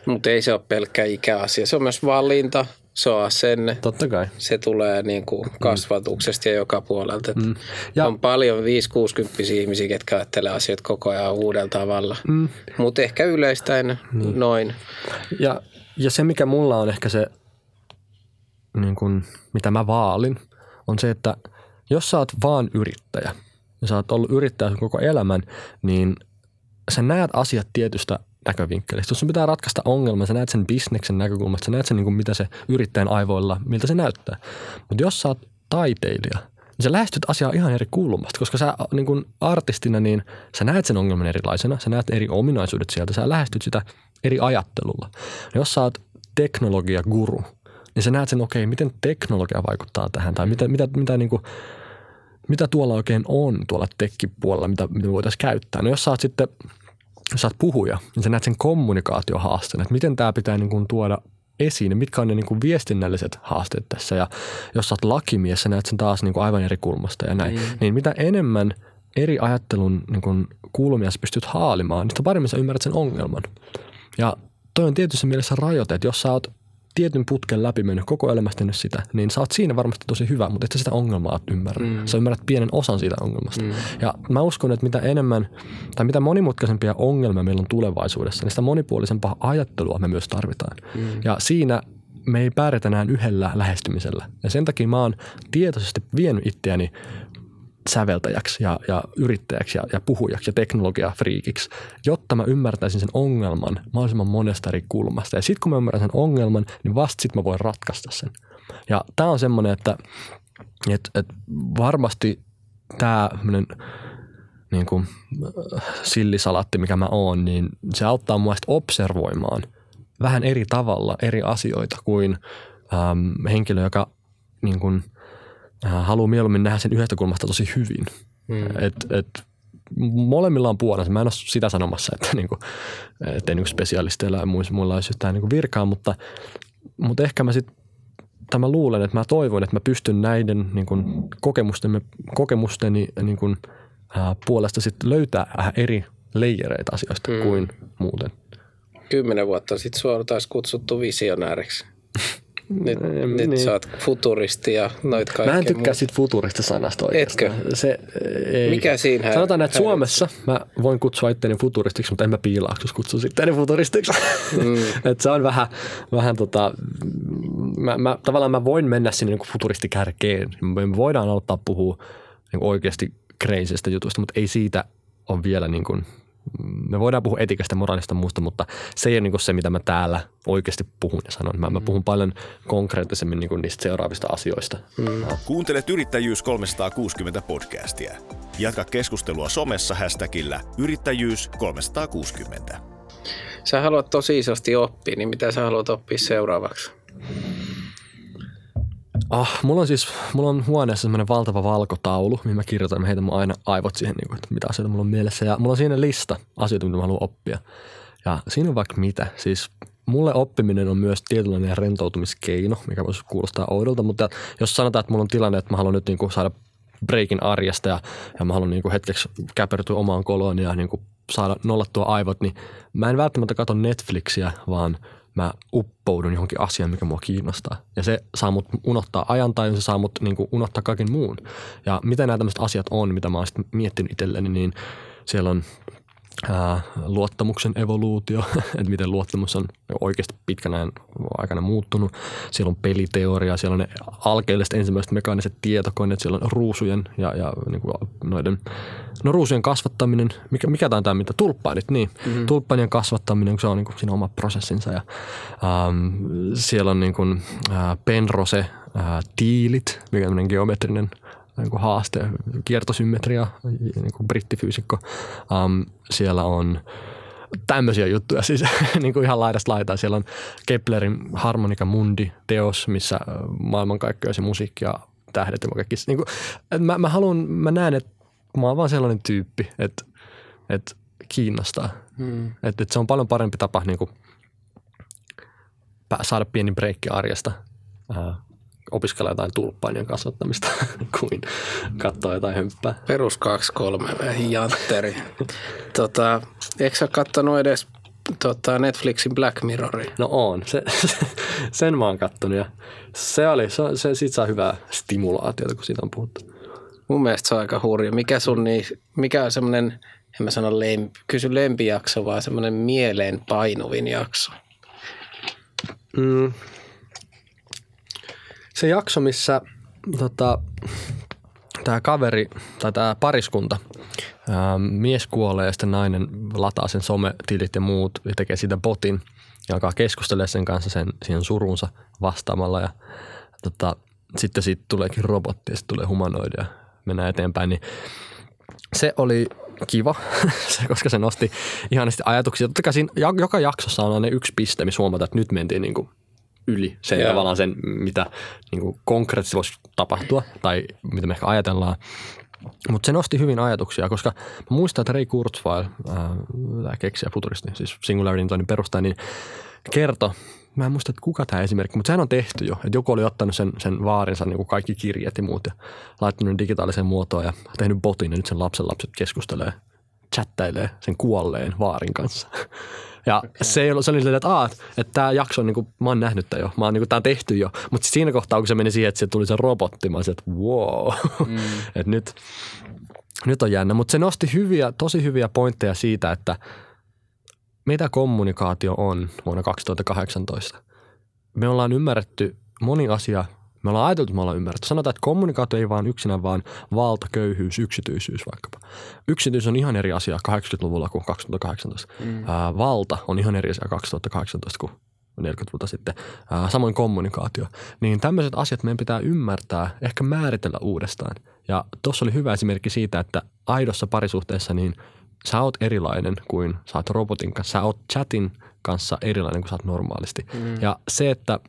Mutta ei se ole pelkkä ikäasia. Se on myös valinta, se on asenne. Totta kai. Se tulee niin kuin kasvatuksesta ja joka puolelta. Ja on paljon 5-60-vuotiaita ihmisiä, ketkä ajattelee asioita koko ajan uudella tavalla. Mutta ehkä yleistäen noin. Ja se, mikä mulla on ehkä se, niin kuin, mitä mä vaalin, on se, että jos sä oot vaan yrittäjä ja sä oot ollut yrittäjä koko elämän, niin sä näet asiat tietystä näkövinkkelistä. Jos sun pitää ratkaista ongelma, sä näet sen bisneksen näkökulmasta, sä näet sen, niin kuin mitä se yrittäjän aivoilla, miltä se näyttää. Mutta jos sä oot taiteilija, niin sä lähestyt asiaa ihan eri kulmasta, koska sä niin kuin artistina, niin sä näet sen ongelman erilaisena, sä näet eri ominaisuudet sieltä, sä lähestyt sitä eri ajattelulla. Ja jos sä oot teknologiaguru, niin sä näet sen, okei, miten teknologia vaikuttaa tähän, tai mitä tuolla oikein on tuolla tekkipuolella, mitä voitaisiin käyttää. No jos sä oot sitten, jos sä oot puhuja, niin sä näet sen kommunikaatiohaasteen, että miten tämä pitää niin kuin tuoda esiin, mitkä on ne niin kuin viestinnälliset haasteet tässä. Ja jos sä oot lakimies, sä näet sen taas niin kuin aivan eri kulmasta ja näin. Niin mitä enemmän eri ajattelun niin kuin kulmia sä pystyt haalimaan, niin sitä paremmin sä ymmärrät sen ongelman. Ja toi on tietysti mielessä rajoite, että jos sä oot tietyn putken läpi mennyt, koko elämästä tehnyt sitä, niin sä oot siinä varmasti tosi hyvä, mutta et sä sitä ongelmaa ymmärrä. Sä ymmärrät pienen osan siitä ongelmasta. Ja mä uskon, että mitä enemmän tai mitä monimutkaisempia ongelmia meillä on tulevaisuudessa, niin sitä monipuolisempaa ajattelua me myös tarvitaan. Ja siinä me ei pärjätä enää yhdellä lähestymisellä. Ja sen takia mä oon tietoisesti vienyt itseäni säveltäjäksi ja yrittäjäksi ja puhujaksi ja teknologiafriikiksi, jotta mä ymmärtäisin sen ongelman mahdollisimman monesta eri kulmasta. Ja sitten kun mä ymmärrän sen ongelman, niin vasta sitten mä voin ratkaista sen. Ja tää on semmoinen, että varmasti tää niin kuin sillisalaatti, mikä mä oon, niin se auttaa mua sitten observoimaan vähän eri tavalla eri asioita kuin henkilö, joka niin kuin haluan mieluummin nähdä sen yhdestä kulmasta tosi hyvin. Molemmilla on puolensa. Mä en ole sitä sanomassa, että niinku, ettei niinku spesialisteilla ja muilla olisi jotain niinku virkaa, mutta ehkä mä luulen, että mä toivon, että mä pystyn näiden niinku kokemusteni niinku, puolesta sit löytää vähän eri leijereitä asioista kuin muuten. 10 vuotta sitten suorataisi kutsuttu visionääriksi. Nyt sä oot futuristi ja noit kaikkea. Mä en tykkää siitä futuristi-sanasta oikeastaan. Etkö? Se, ei. Mikä siinä? Sanotaan, että Suomessa mä voin kutsua itseäni futuristiksi, mutta en mä Piilaaksossa kutsu itseäni futuristiksi. Että se on vähän Tavallaan mä voin mennä sinne niin kuin futuristikärkeen. Me voidaan aloittaa puhua niin kuin oikeasti crazystä jutusta, mutta ei siitä ole vielä niin kuin, me voidaan puhua etiikasta, moraalista ja muusta, mutta se ei ole niin kuin se, mitä mä täällä oikeasti puhun ja sanon. Mä puhun paljon konkreettisemmin niin kuin niistä seuraavista asioista. Kuuntelet Yrittäjyys 360 podcastia. Jatka keskustelua somessa hashtagillä Yrittäjyys 360. Sä haluat tosi isosti oppia, niin mitä sä haluat oppia seuraavaksi? Mulla on huoneessa semmoinen valtava valkotaulu, mihin mä kirjoitan. Mä heitän mun aina aivot siihen, niin kuin, että mitä asioita mulla on mielessä. Ja mulla on siinä lista asioita, mitä mä haluan oppia. Ja siinä on vaikka mitä. Siis mulle oppiminen on myös tietynlainen rentoutumiskeino, mikä voisi kuulostaa oudolta. Mutta jos sanotaan, että mulla on tilanne, että mä haluan nyt niin kuin saada breikin arjesta ja mä haluan niin kuin hetkeksi käpertyä omaan koloon ja niin kuin saada nollattua aivot, niin mä en välttämättä katso Netflixiä, vaan mä uppoudun johonkin asiaan, mikä mua kiinnostaa. Ja se saa mut unohtaa ajantajun, se saa mut niin kuin unohtaa kaiken muun. Ja mitä nämä tämmöiset asiat on, mitä mä oon sitten miettinyt itselleni, niin siellä on luottamuksen evoluutio, että miten luottamus on oikeasti pitkän ajan aikana muuttunut. Siellä on peliteoria, siellä on ne alkeelliset ensimmäiset mekaaniset tietokoneet, siellä on ruusujen ja niin kuin noiden, no ruusujen kasvattaminen, mikä tämä on tämä, mitä tulppaanit, niin tulppaanien kasvattaminen, kun se on niin kuin siinä oma prosessinsa. Ja, siellä on niin kuin, Penrose tiilit, mikä on geometrinen niin haaste, kiertosymmetria, niin brittifyysikko. Siellä on tämmöisiä juttuja, siis niin ihan laidasta laitaan. Siellä on Keplerin Harmonica Mundi -teos, missä maailmankaikkeus ja musiikki ja tähdet ja kaikki. Niin kuin, mä näen, että mä oon vaan sellainen tyyppi, että kiinnostaa. Että se on paljon parempi tapa niin kuin saada pieni breikki arjesta. Opiskella jotain tulppaanien kasvattamista kuin katsoa jotain hömppää. Perus 2-3 vähän jantteri. Eikö sä kattonut edes Netflixin Black Mirroria? No oon. Sen mä oon kattonut ja siitä saa hyvää stimulaatiota, kun siitä on puhuttu. Mun mielestä se on aika hurja. Mikä on semmoinen, en mä sano lempijakso, vaan semmoinen mieleen painuvin jakso? Se jakso, missä tämä kaveri tai tämä pariskunta, mies kuolee ja sitten nainen lataa sen sometilit ja muut ja tekee siitä botin ja alkaa keskustella sen kanssa siihen surunsa vastaamalla. Ja, sitten siitä tuleekin robotti ja sitten tulee humanoidi ja mennään eteenpäin. Niin se oli kiva, koska se nosti ihanasti ajatuksia. Totta kai siinä, joka jaksossa on aina yksi piste, missä huomataan, että nyt mentiin niin kuin yli sen tavallaan sen, mitä niin kuin konkreettisesti voisi tapahtua tai mitä me ehkä ajatellaan. Mutta se nosti hyvin ajatuksia, koska mä muistan, että Ray Kurzweil, tämä keksijä futuristi, siis Singularity perustaja, niin kertoi, mä en muista, että kuka tämä esimerkki, mutta sehän on tehty jo. Että joku oli ottanut sen vaarinsa, niin kuin kaikki kirjat ja muut, ja laittanut digitaaliseen muotoon ja tehnyt botin, ja nyt sen lapsenlapset keskustelee, chattailee sen kuolleen vaarin kanssa. Ja se oli silleen, että tämä jakso on, niin kuin, mä oon nähnyt tämän jo, niin tämä on tehty jo. Mutta siinä kohtaa, kun se meni siihen, että se tuli se robotti, mä olisin, että wow, että nyt on jännä. Mutta se nosti tosi hyviä pointteja siitä, että mitä kommunikaatio on vuonna 2018. Me ollaan ymmärretty moni asia, me ollaan ajateltu, että me ollaan ymmärretty. Sanotaan, että kommunikaatio ei vaan yksinään, vaan valta, köyhyys, yksityisyys vaikkapa. Yksityisyys on ihan eri asia 80-luvulla kuin 2018. Valta on ihan eri asia 2018 kuin 40 vuotta sitten. Samoin kommunikaatio. Niin tämmöiset asiat meidän pitää ymmärtää, ehkä määritellä uudestaan. Ja tuossa oli hyvä esimerkki siitä, että aidossa parisuhteessa niin sä oot erilainen kuin sä oot robotin kanssa. Sä oot chatin kanssa erilainen kuin sä oot normaalisti. Ja se, että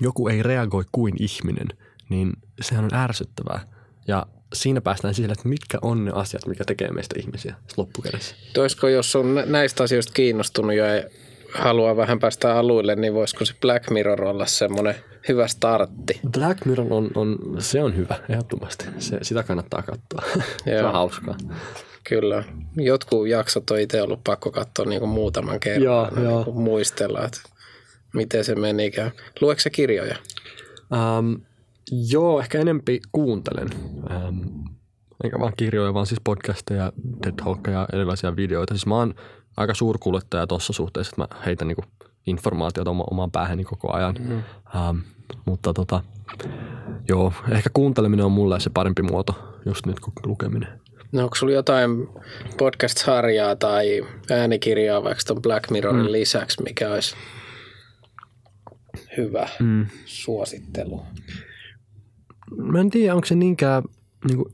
joku ei reagoi kuin ihminen, niin sehän on ärsyttävää. Ja siinä päästään siihen, että mitkä on ne asiat, mikä tekee meistä ihmisiä loppukädessä. Toisko, jos on näistä asioista kiinnostunut ja haluaa vähän päästä aluille, niin voisiko se Black Mirror olla semmoinen hyvä startti? Black Mirror on hyvä, ehdottomasti. Sitä kannattaa katsoa. Se on hauskaa. Kyllä. Jotkut jaksot on itse ollut pakko katsoa niin kuin muutaman kerran. Joo. Niin muistella, että miten se menikään. Luetko sä kirjoja? Joo, ehkä enempi kuuntelen. Enkä vaan kirjoja, vaan siis podcasteja, TED Talksia ja erilaisia videoita. Siis mä oon aika suurkuluttaja tuossa suhteessa, että mä heitän niinku informaatiota omaan päähäni koko ajan. Mm. Mutta joo, ehkä kuunteleminen on mulle se parempi muoto just nyt kuin lukeminen. No onko sulla jotain podcast-sarjaa tai äänikirjaa vaikka ton Black Mirrorin lisäksi, mikä olisi hyvä suosittelu? Mä en tiedä, onko se niinkään niinku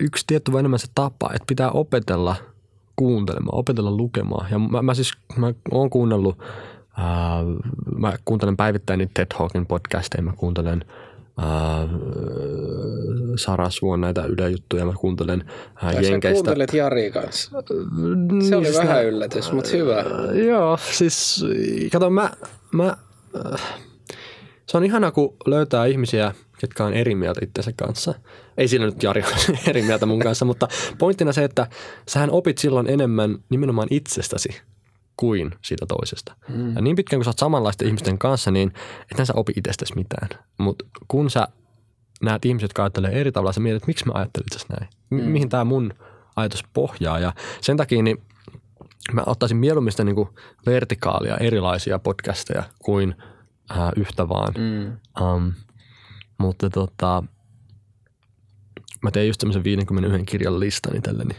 yksi tietty vai enemmän se tapa, että pitää opetella kuuntelemaan, opetella lukemaan. Ja mä oon kuunnellut, mä kuuntelen päivittäin niitä TED Talkin podcasteja, mä kuuntelen Sarasvuon näitä Yle-juttuja, mä kuuntelen Jenkeistä. Sä kuuntelet Jari kanssa. Se oli vähän yllätys, mutta hyvä. Joo, siis kato se on ihanaa, kun löytää ihmisiä, jotka on eri mieltä itsensä kanssa. Ei siinä nyt Jari ole eri mieltä mun kanssa, mutta pointtina se, että sähän opit silloin enemmän nimenomaan itsestäsi kuin siitä toisesta. Mm. Ja niin pitkään, kun sä oot samanlaisten ihmisten kanssa, niin et sä opi itsestäsi mitään. Mutta kun sä näet ihmiset, jotka ajattelee eri tavalla, sä mietit, miksi mä ajattelin itseasiassa näin? Mihin tää mun ajatus pohjaa? Ja sen takia niin mä ottaisin mieluummin sitä niinku vertikaalia, erilaisia podcasteja kuin yhtä vaan. Mutta mä tein just tämmöisen 51 kirjan listan itselleni,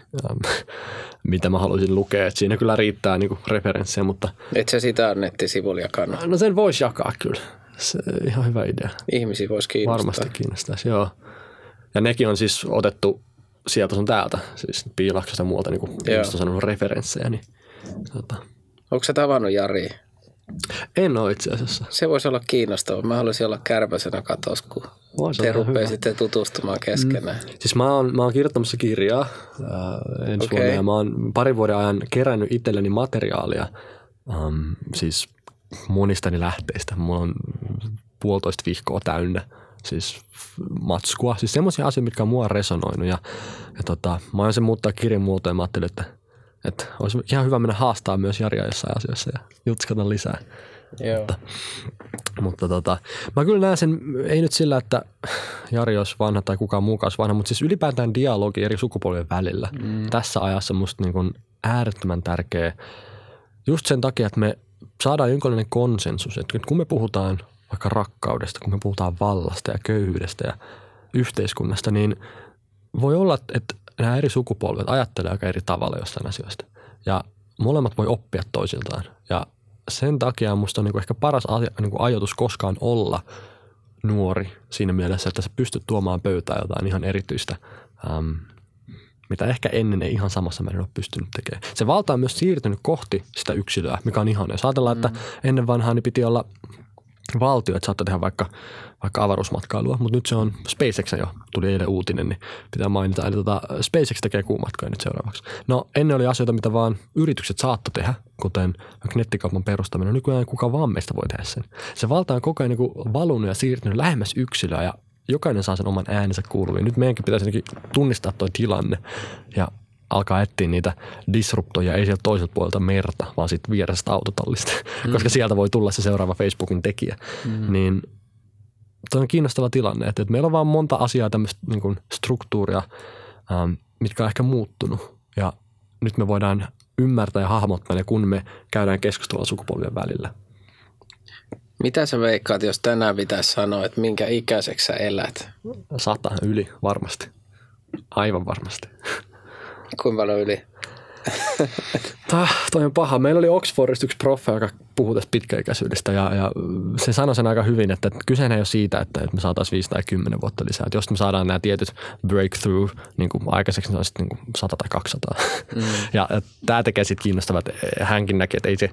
mitä mä haluaisin lukea. Et siinä kyllä riittää niinku referenssejä, mutta... Et sä sitä nettisivulla jakanut? No sen voisi jakaa kyllä. Se ihan hyvä idea. Ihmisiä voisi kiinnostaa. Varmasti kiinnostaisi, joo. Ja nekin on siis otettu sieltä sun täältä, siis Piilaaksesta ja muualta, niin kuin ihmiset on sanonut referenssejä. Niin, onko sä tavannut Jari? En ole itse asiassa. Se voisi olla kiinnostava. Mä haluaisin olla kärpäsenä katos, kun te rupeaa sitten tutustumaan keskenään. Siis mä oon kirjoittamassa kirjaa ensi vuonna ja mä oon parin vuoden ajan kerännyt itselleni materiaalia siis monistani lähteistä. Mulla on 1,5 vihkoa täynnä siis matskua. Siis semmoisia asioita, mitkä on mua resonoinut. Ja mä oon sen muuttaa kirjan muotoon ja mä ajattelin, että olisi ihan hyvä mennä haastaa myös Jaria jossain asiassa ja jutskata lisää. Joo. Mutta mä kyllä näen sen, ei nyt sillä, että Jari olisi vanha tai kukaan muukaan olisi vanha, mutta siis ylipäätään dialogi eri sukupolvien välillä. Tässä ajassa musta niin kuin äärettömän tärkeä just sen takia, että me saadaan jonkinlainen konsensus. Että kun me puhutaan vaikka rakkaudesta, kun me puhutaan vallasta ja köyhyydestä ja yhteiskunnasta, niin voi olla, että nämä eri sukupolvet ajattelee aika eri tavalla jostain asioista. Ja molemmat voi oppia toisiltaan. Ja sen takia musta on niinku ehkä paras niinku ajoitus koskaan olla nuori siinä mielessä, että sä pystyt tuomaan pöytään jotain ihan erityistä, mitä ehkä ennen ei ihan samassa määrin ole pystynyt tekemään. Se valta on myös siirtynyt kohti sitä yksilöä, mikä on ihana. Jos ajatellaan, että ennen vanhaa niin piti olla valtio, että saattaa tehdä vaikka avaruusmatkailua, mutta nyt se on SpaceX jo. Tuli eilen uutinen, niin pitää mainita. Eli SpaceX tekee kuumatkoja nyt seuraavaksi. No ennen oli asioita, mitä vaan yritykset saattoi tehdä, kuten nettikaupan perustaminen. Nykyään kuka vaan meistä voi tehdä sen. Se valta on koko ajan niin valunut ja siirtynyt lähemmäs yksilöä ja jokainen saa sen oman äänensä kuuluviin. Nyt meidänkin pitäisi tunnistaa tuo tilanne ja alkaa etsiä niitä disruptoja, ei sieltä toiselta puolelta merta, vaan sitten vierestä autotallista, koska sieltä voi tulla se seuraava Facebookin tekijä. Niin se on kiinnostava tilanne, että meillä on vaan monta asiaa tämmöistä niin kuin struktuuria, mitkä on ehkä muuttunut. Ja nyt me voidaan ymmärtää ja hahmottaa, kun me käydään keskustelua sukupolvien välillä. Mitä sä veikkaat, jos tänään pitäisi sanoa, että minkä ikäiseksi sä elät? 100 yli varmasti. Aivan varmasti. Kuinka paljon yli? Toi on paha. Meillä oli Oxfordista yksi proffa, joka puhuu tästä pitkäikäisyydestä ja se sanoi sen aika hyvin, että kysehän ei ole siitä, että me saataisiin 5 tai 10 vuotta lisää. Että jos me saadaan nämä tietyt breakthrough niin kuin aikaiseksi, niin on sitten niin 100 tai 200. Ja tämä tekee sitten kiinnostavaa, että hänkin näkee, että ei se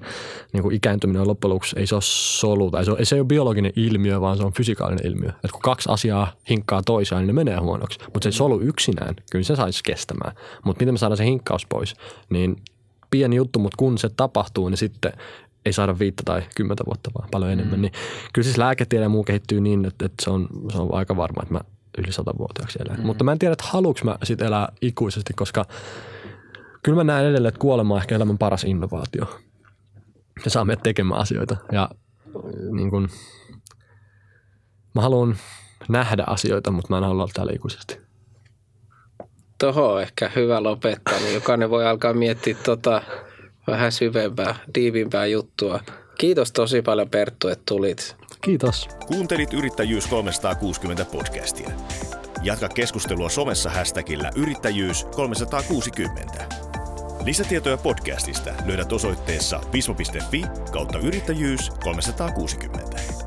niin kuin ikääntyminen ole loppujen lopuksi, ei se ole solu tai se ei ole biologinen ilmiö, vaan se on fysikaalinen ilmiö. Että kun kaksi asiaa hinkkaa toisiaan, niin ne menee huonoksi. Mutta se solu yksinään, kyllä se saisi kestämään. Mutta miten me saadaan se hinkkaus pois, niin pieni juttu, mutta kun se tapahtuu, niin sitten ei saada 5 tai 10 vuotta, vaan paljon enemmän. Niin, kyllä siis lääketiede ja muu kehittyy niin, että se on aika varma, että mä yli 100-vuotiaaksi elän. Mutta mä en tiedä, että haluanko mä sitten elää ikuisesti, koska kyllä mä näen edelleen, että kuolema on ehkä elämän paras innovaatio. Se saa meidät tekemään asioita. Ja niin kun, mä haluan nähdä asioita, mutta mä en halua olla täällä ikuisesti. Tuohon on ehkä hyvä lopettaa, niin jokainen voi alkaa miettiä vähän syvempää, tiivimpää juttua. Kiitos tosi paljon, Perttu, että tulit. Kiitos. Kuuntelit Yrittäjyys 360 podcastia. Jatka keskustelua somessa hashtagillä Yrittäjyys 360. Lisätietoja podcastista löydät osoitteessa visma.fi/yrittäjyys360.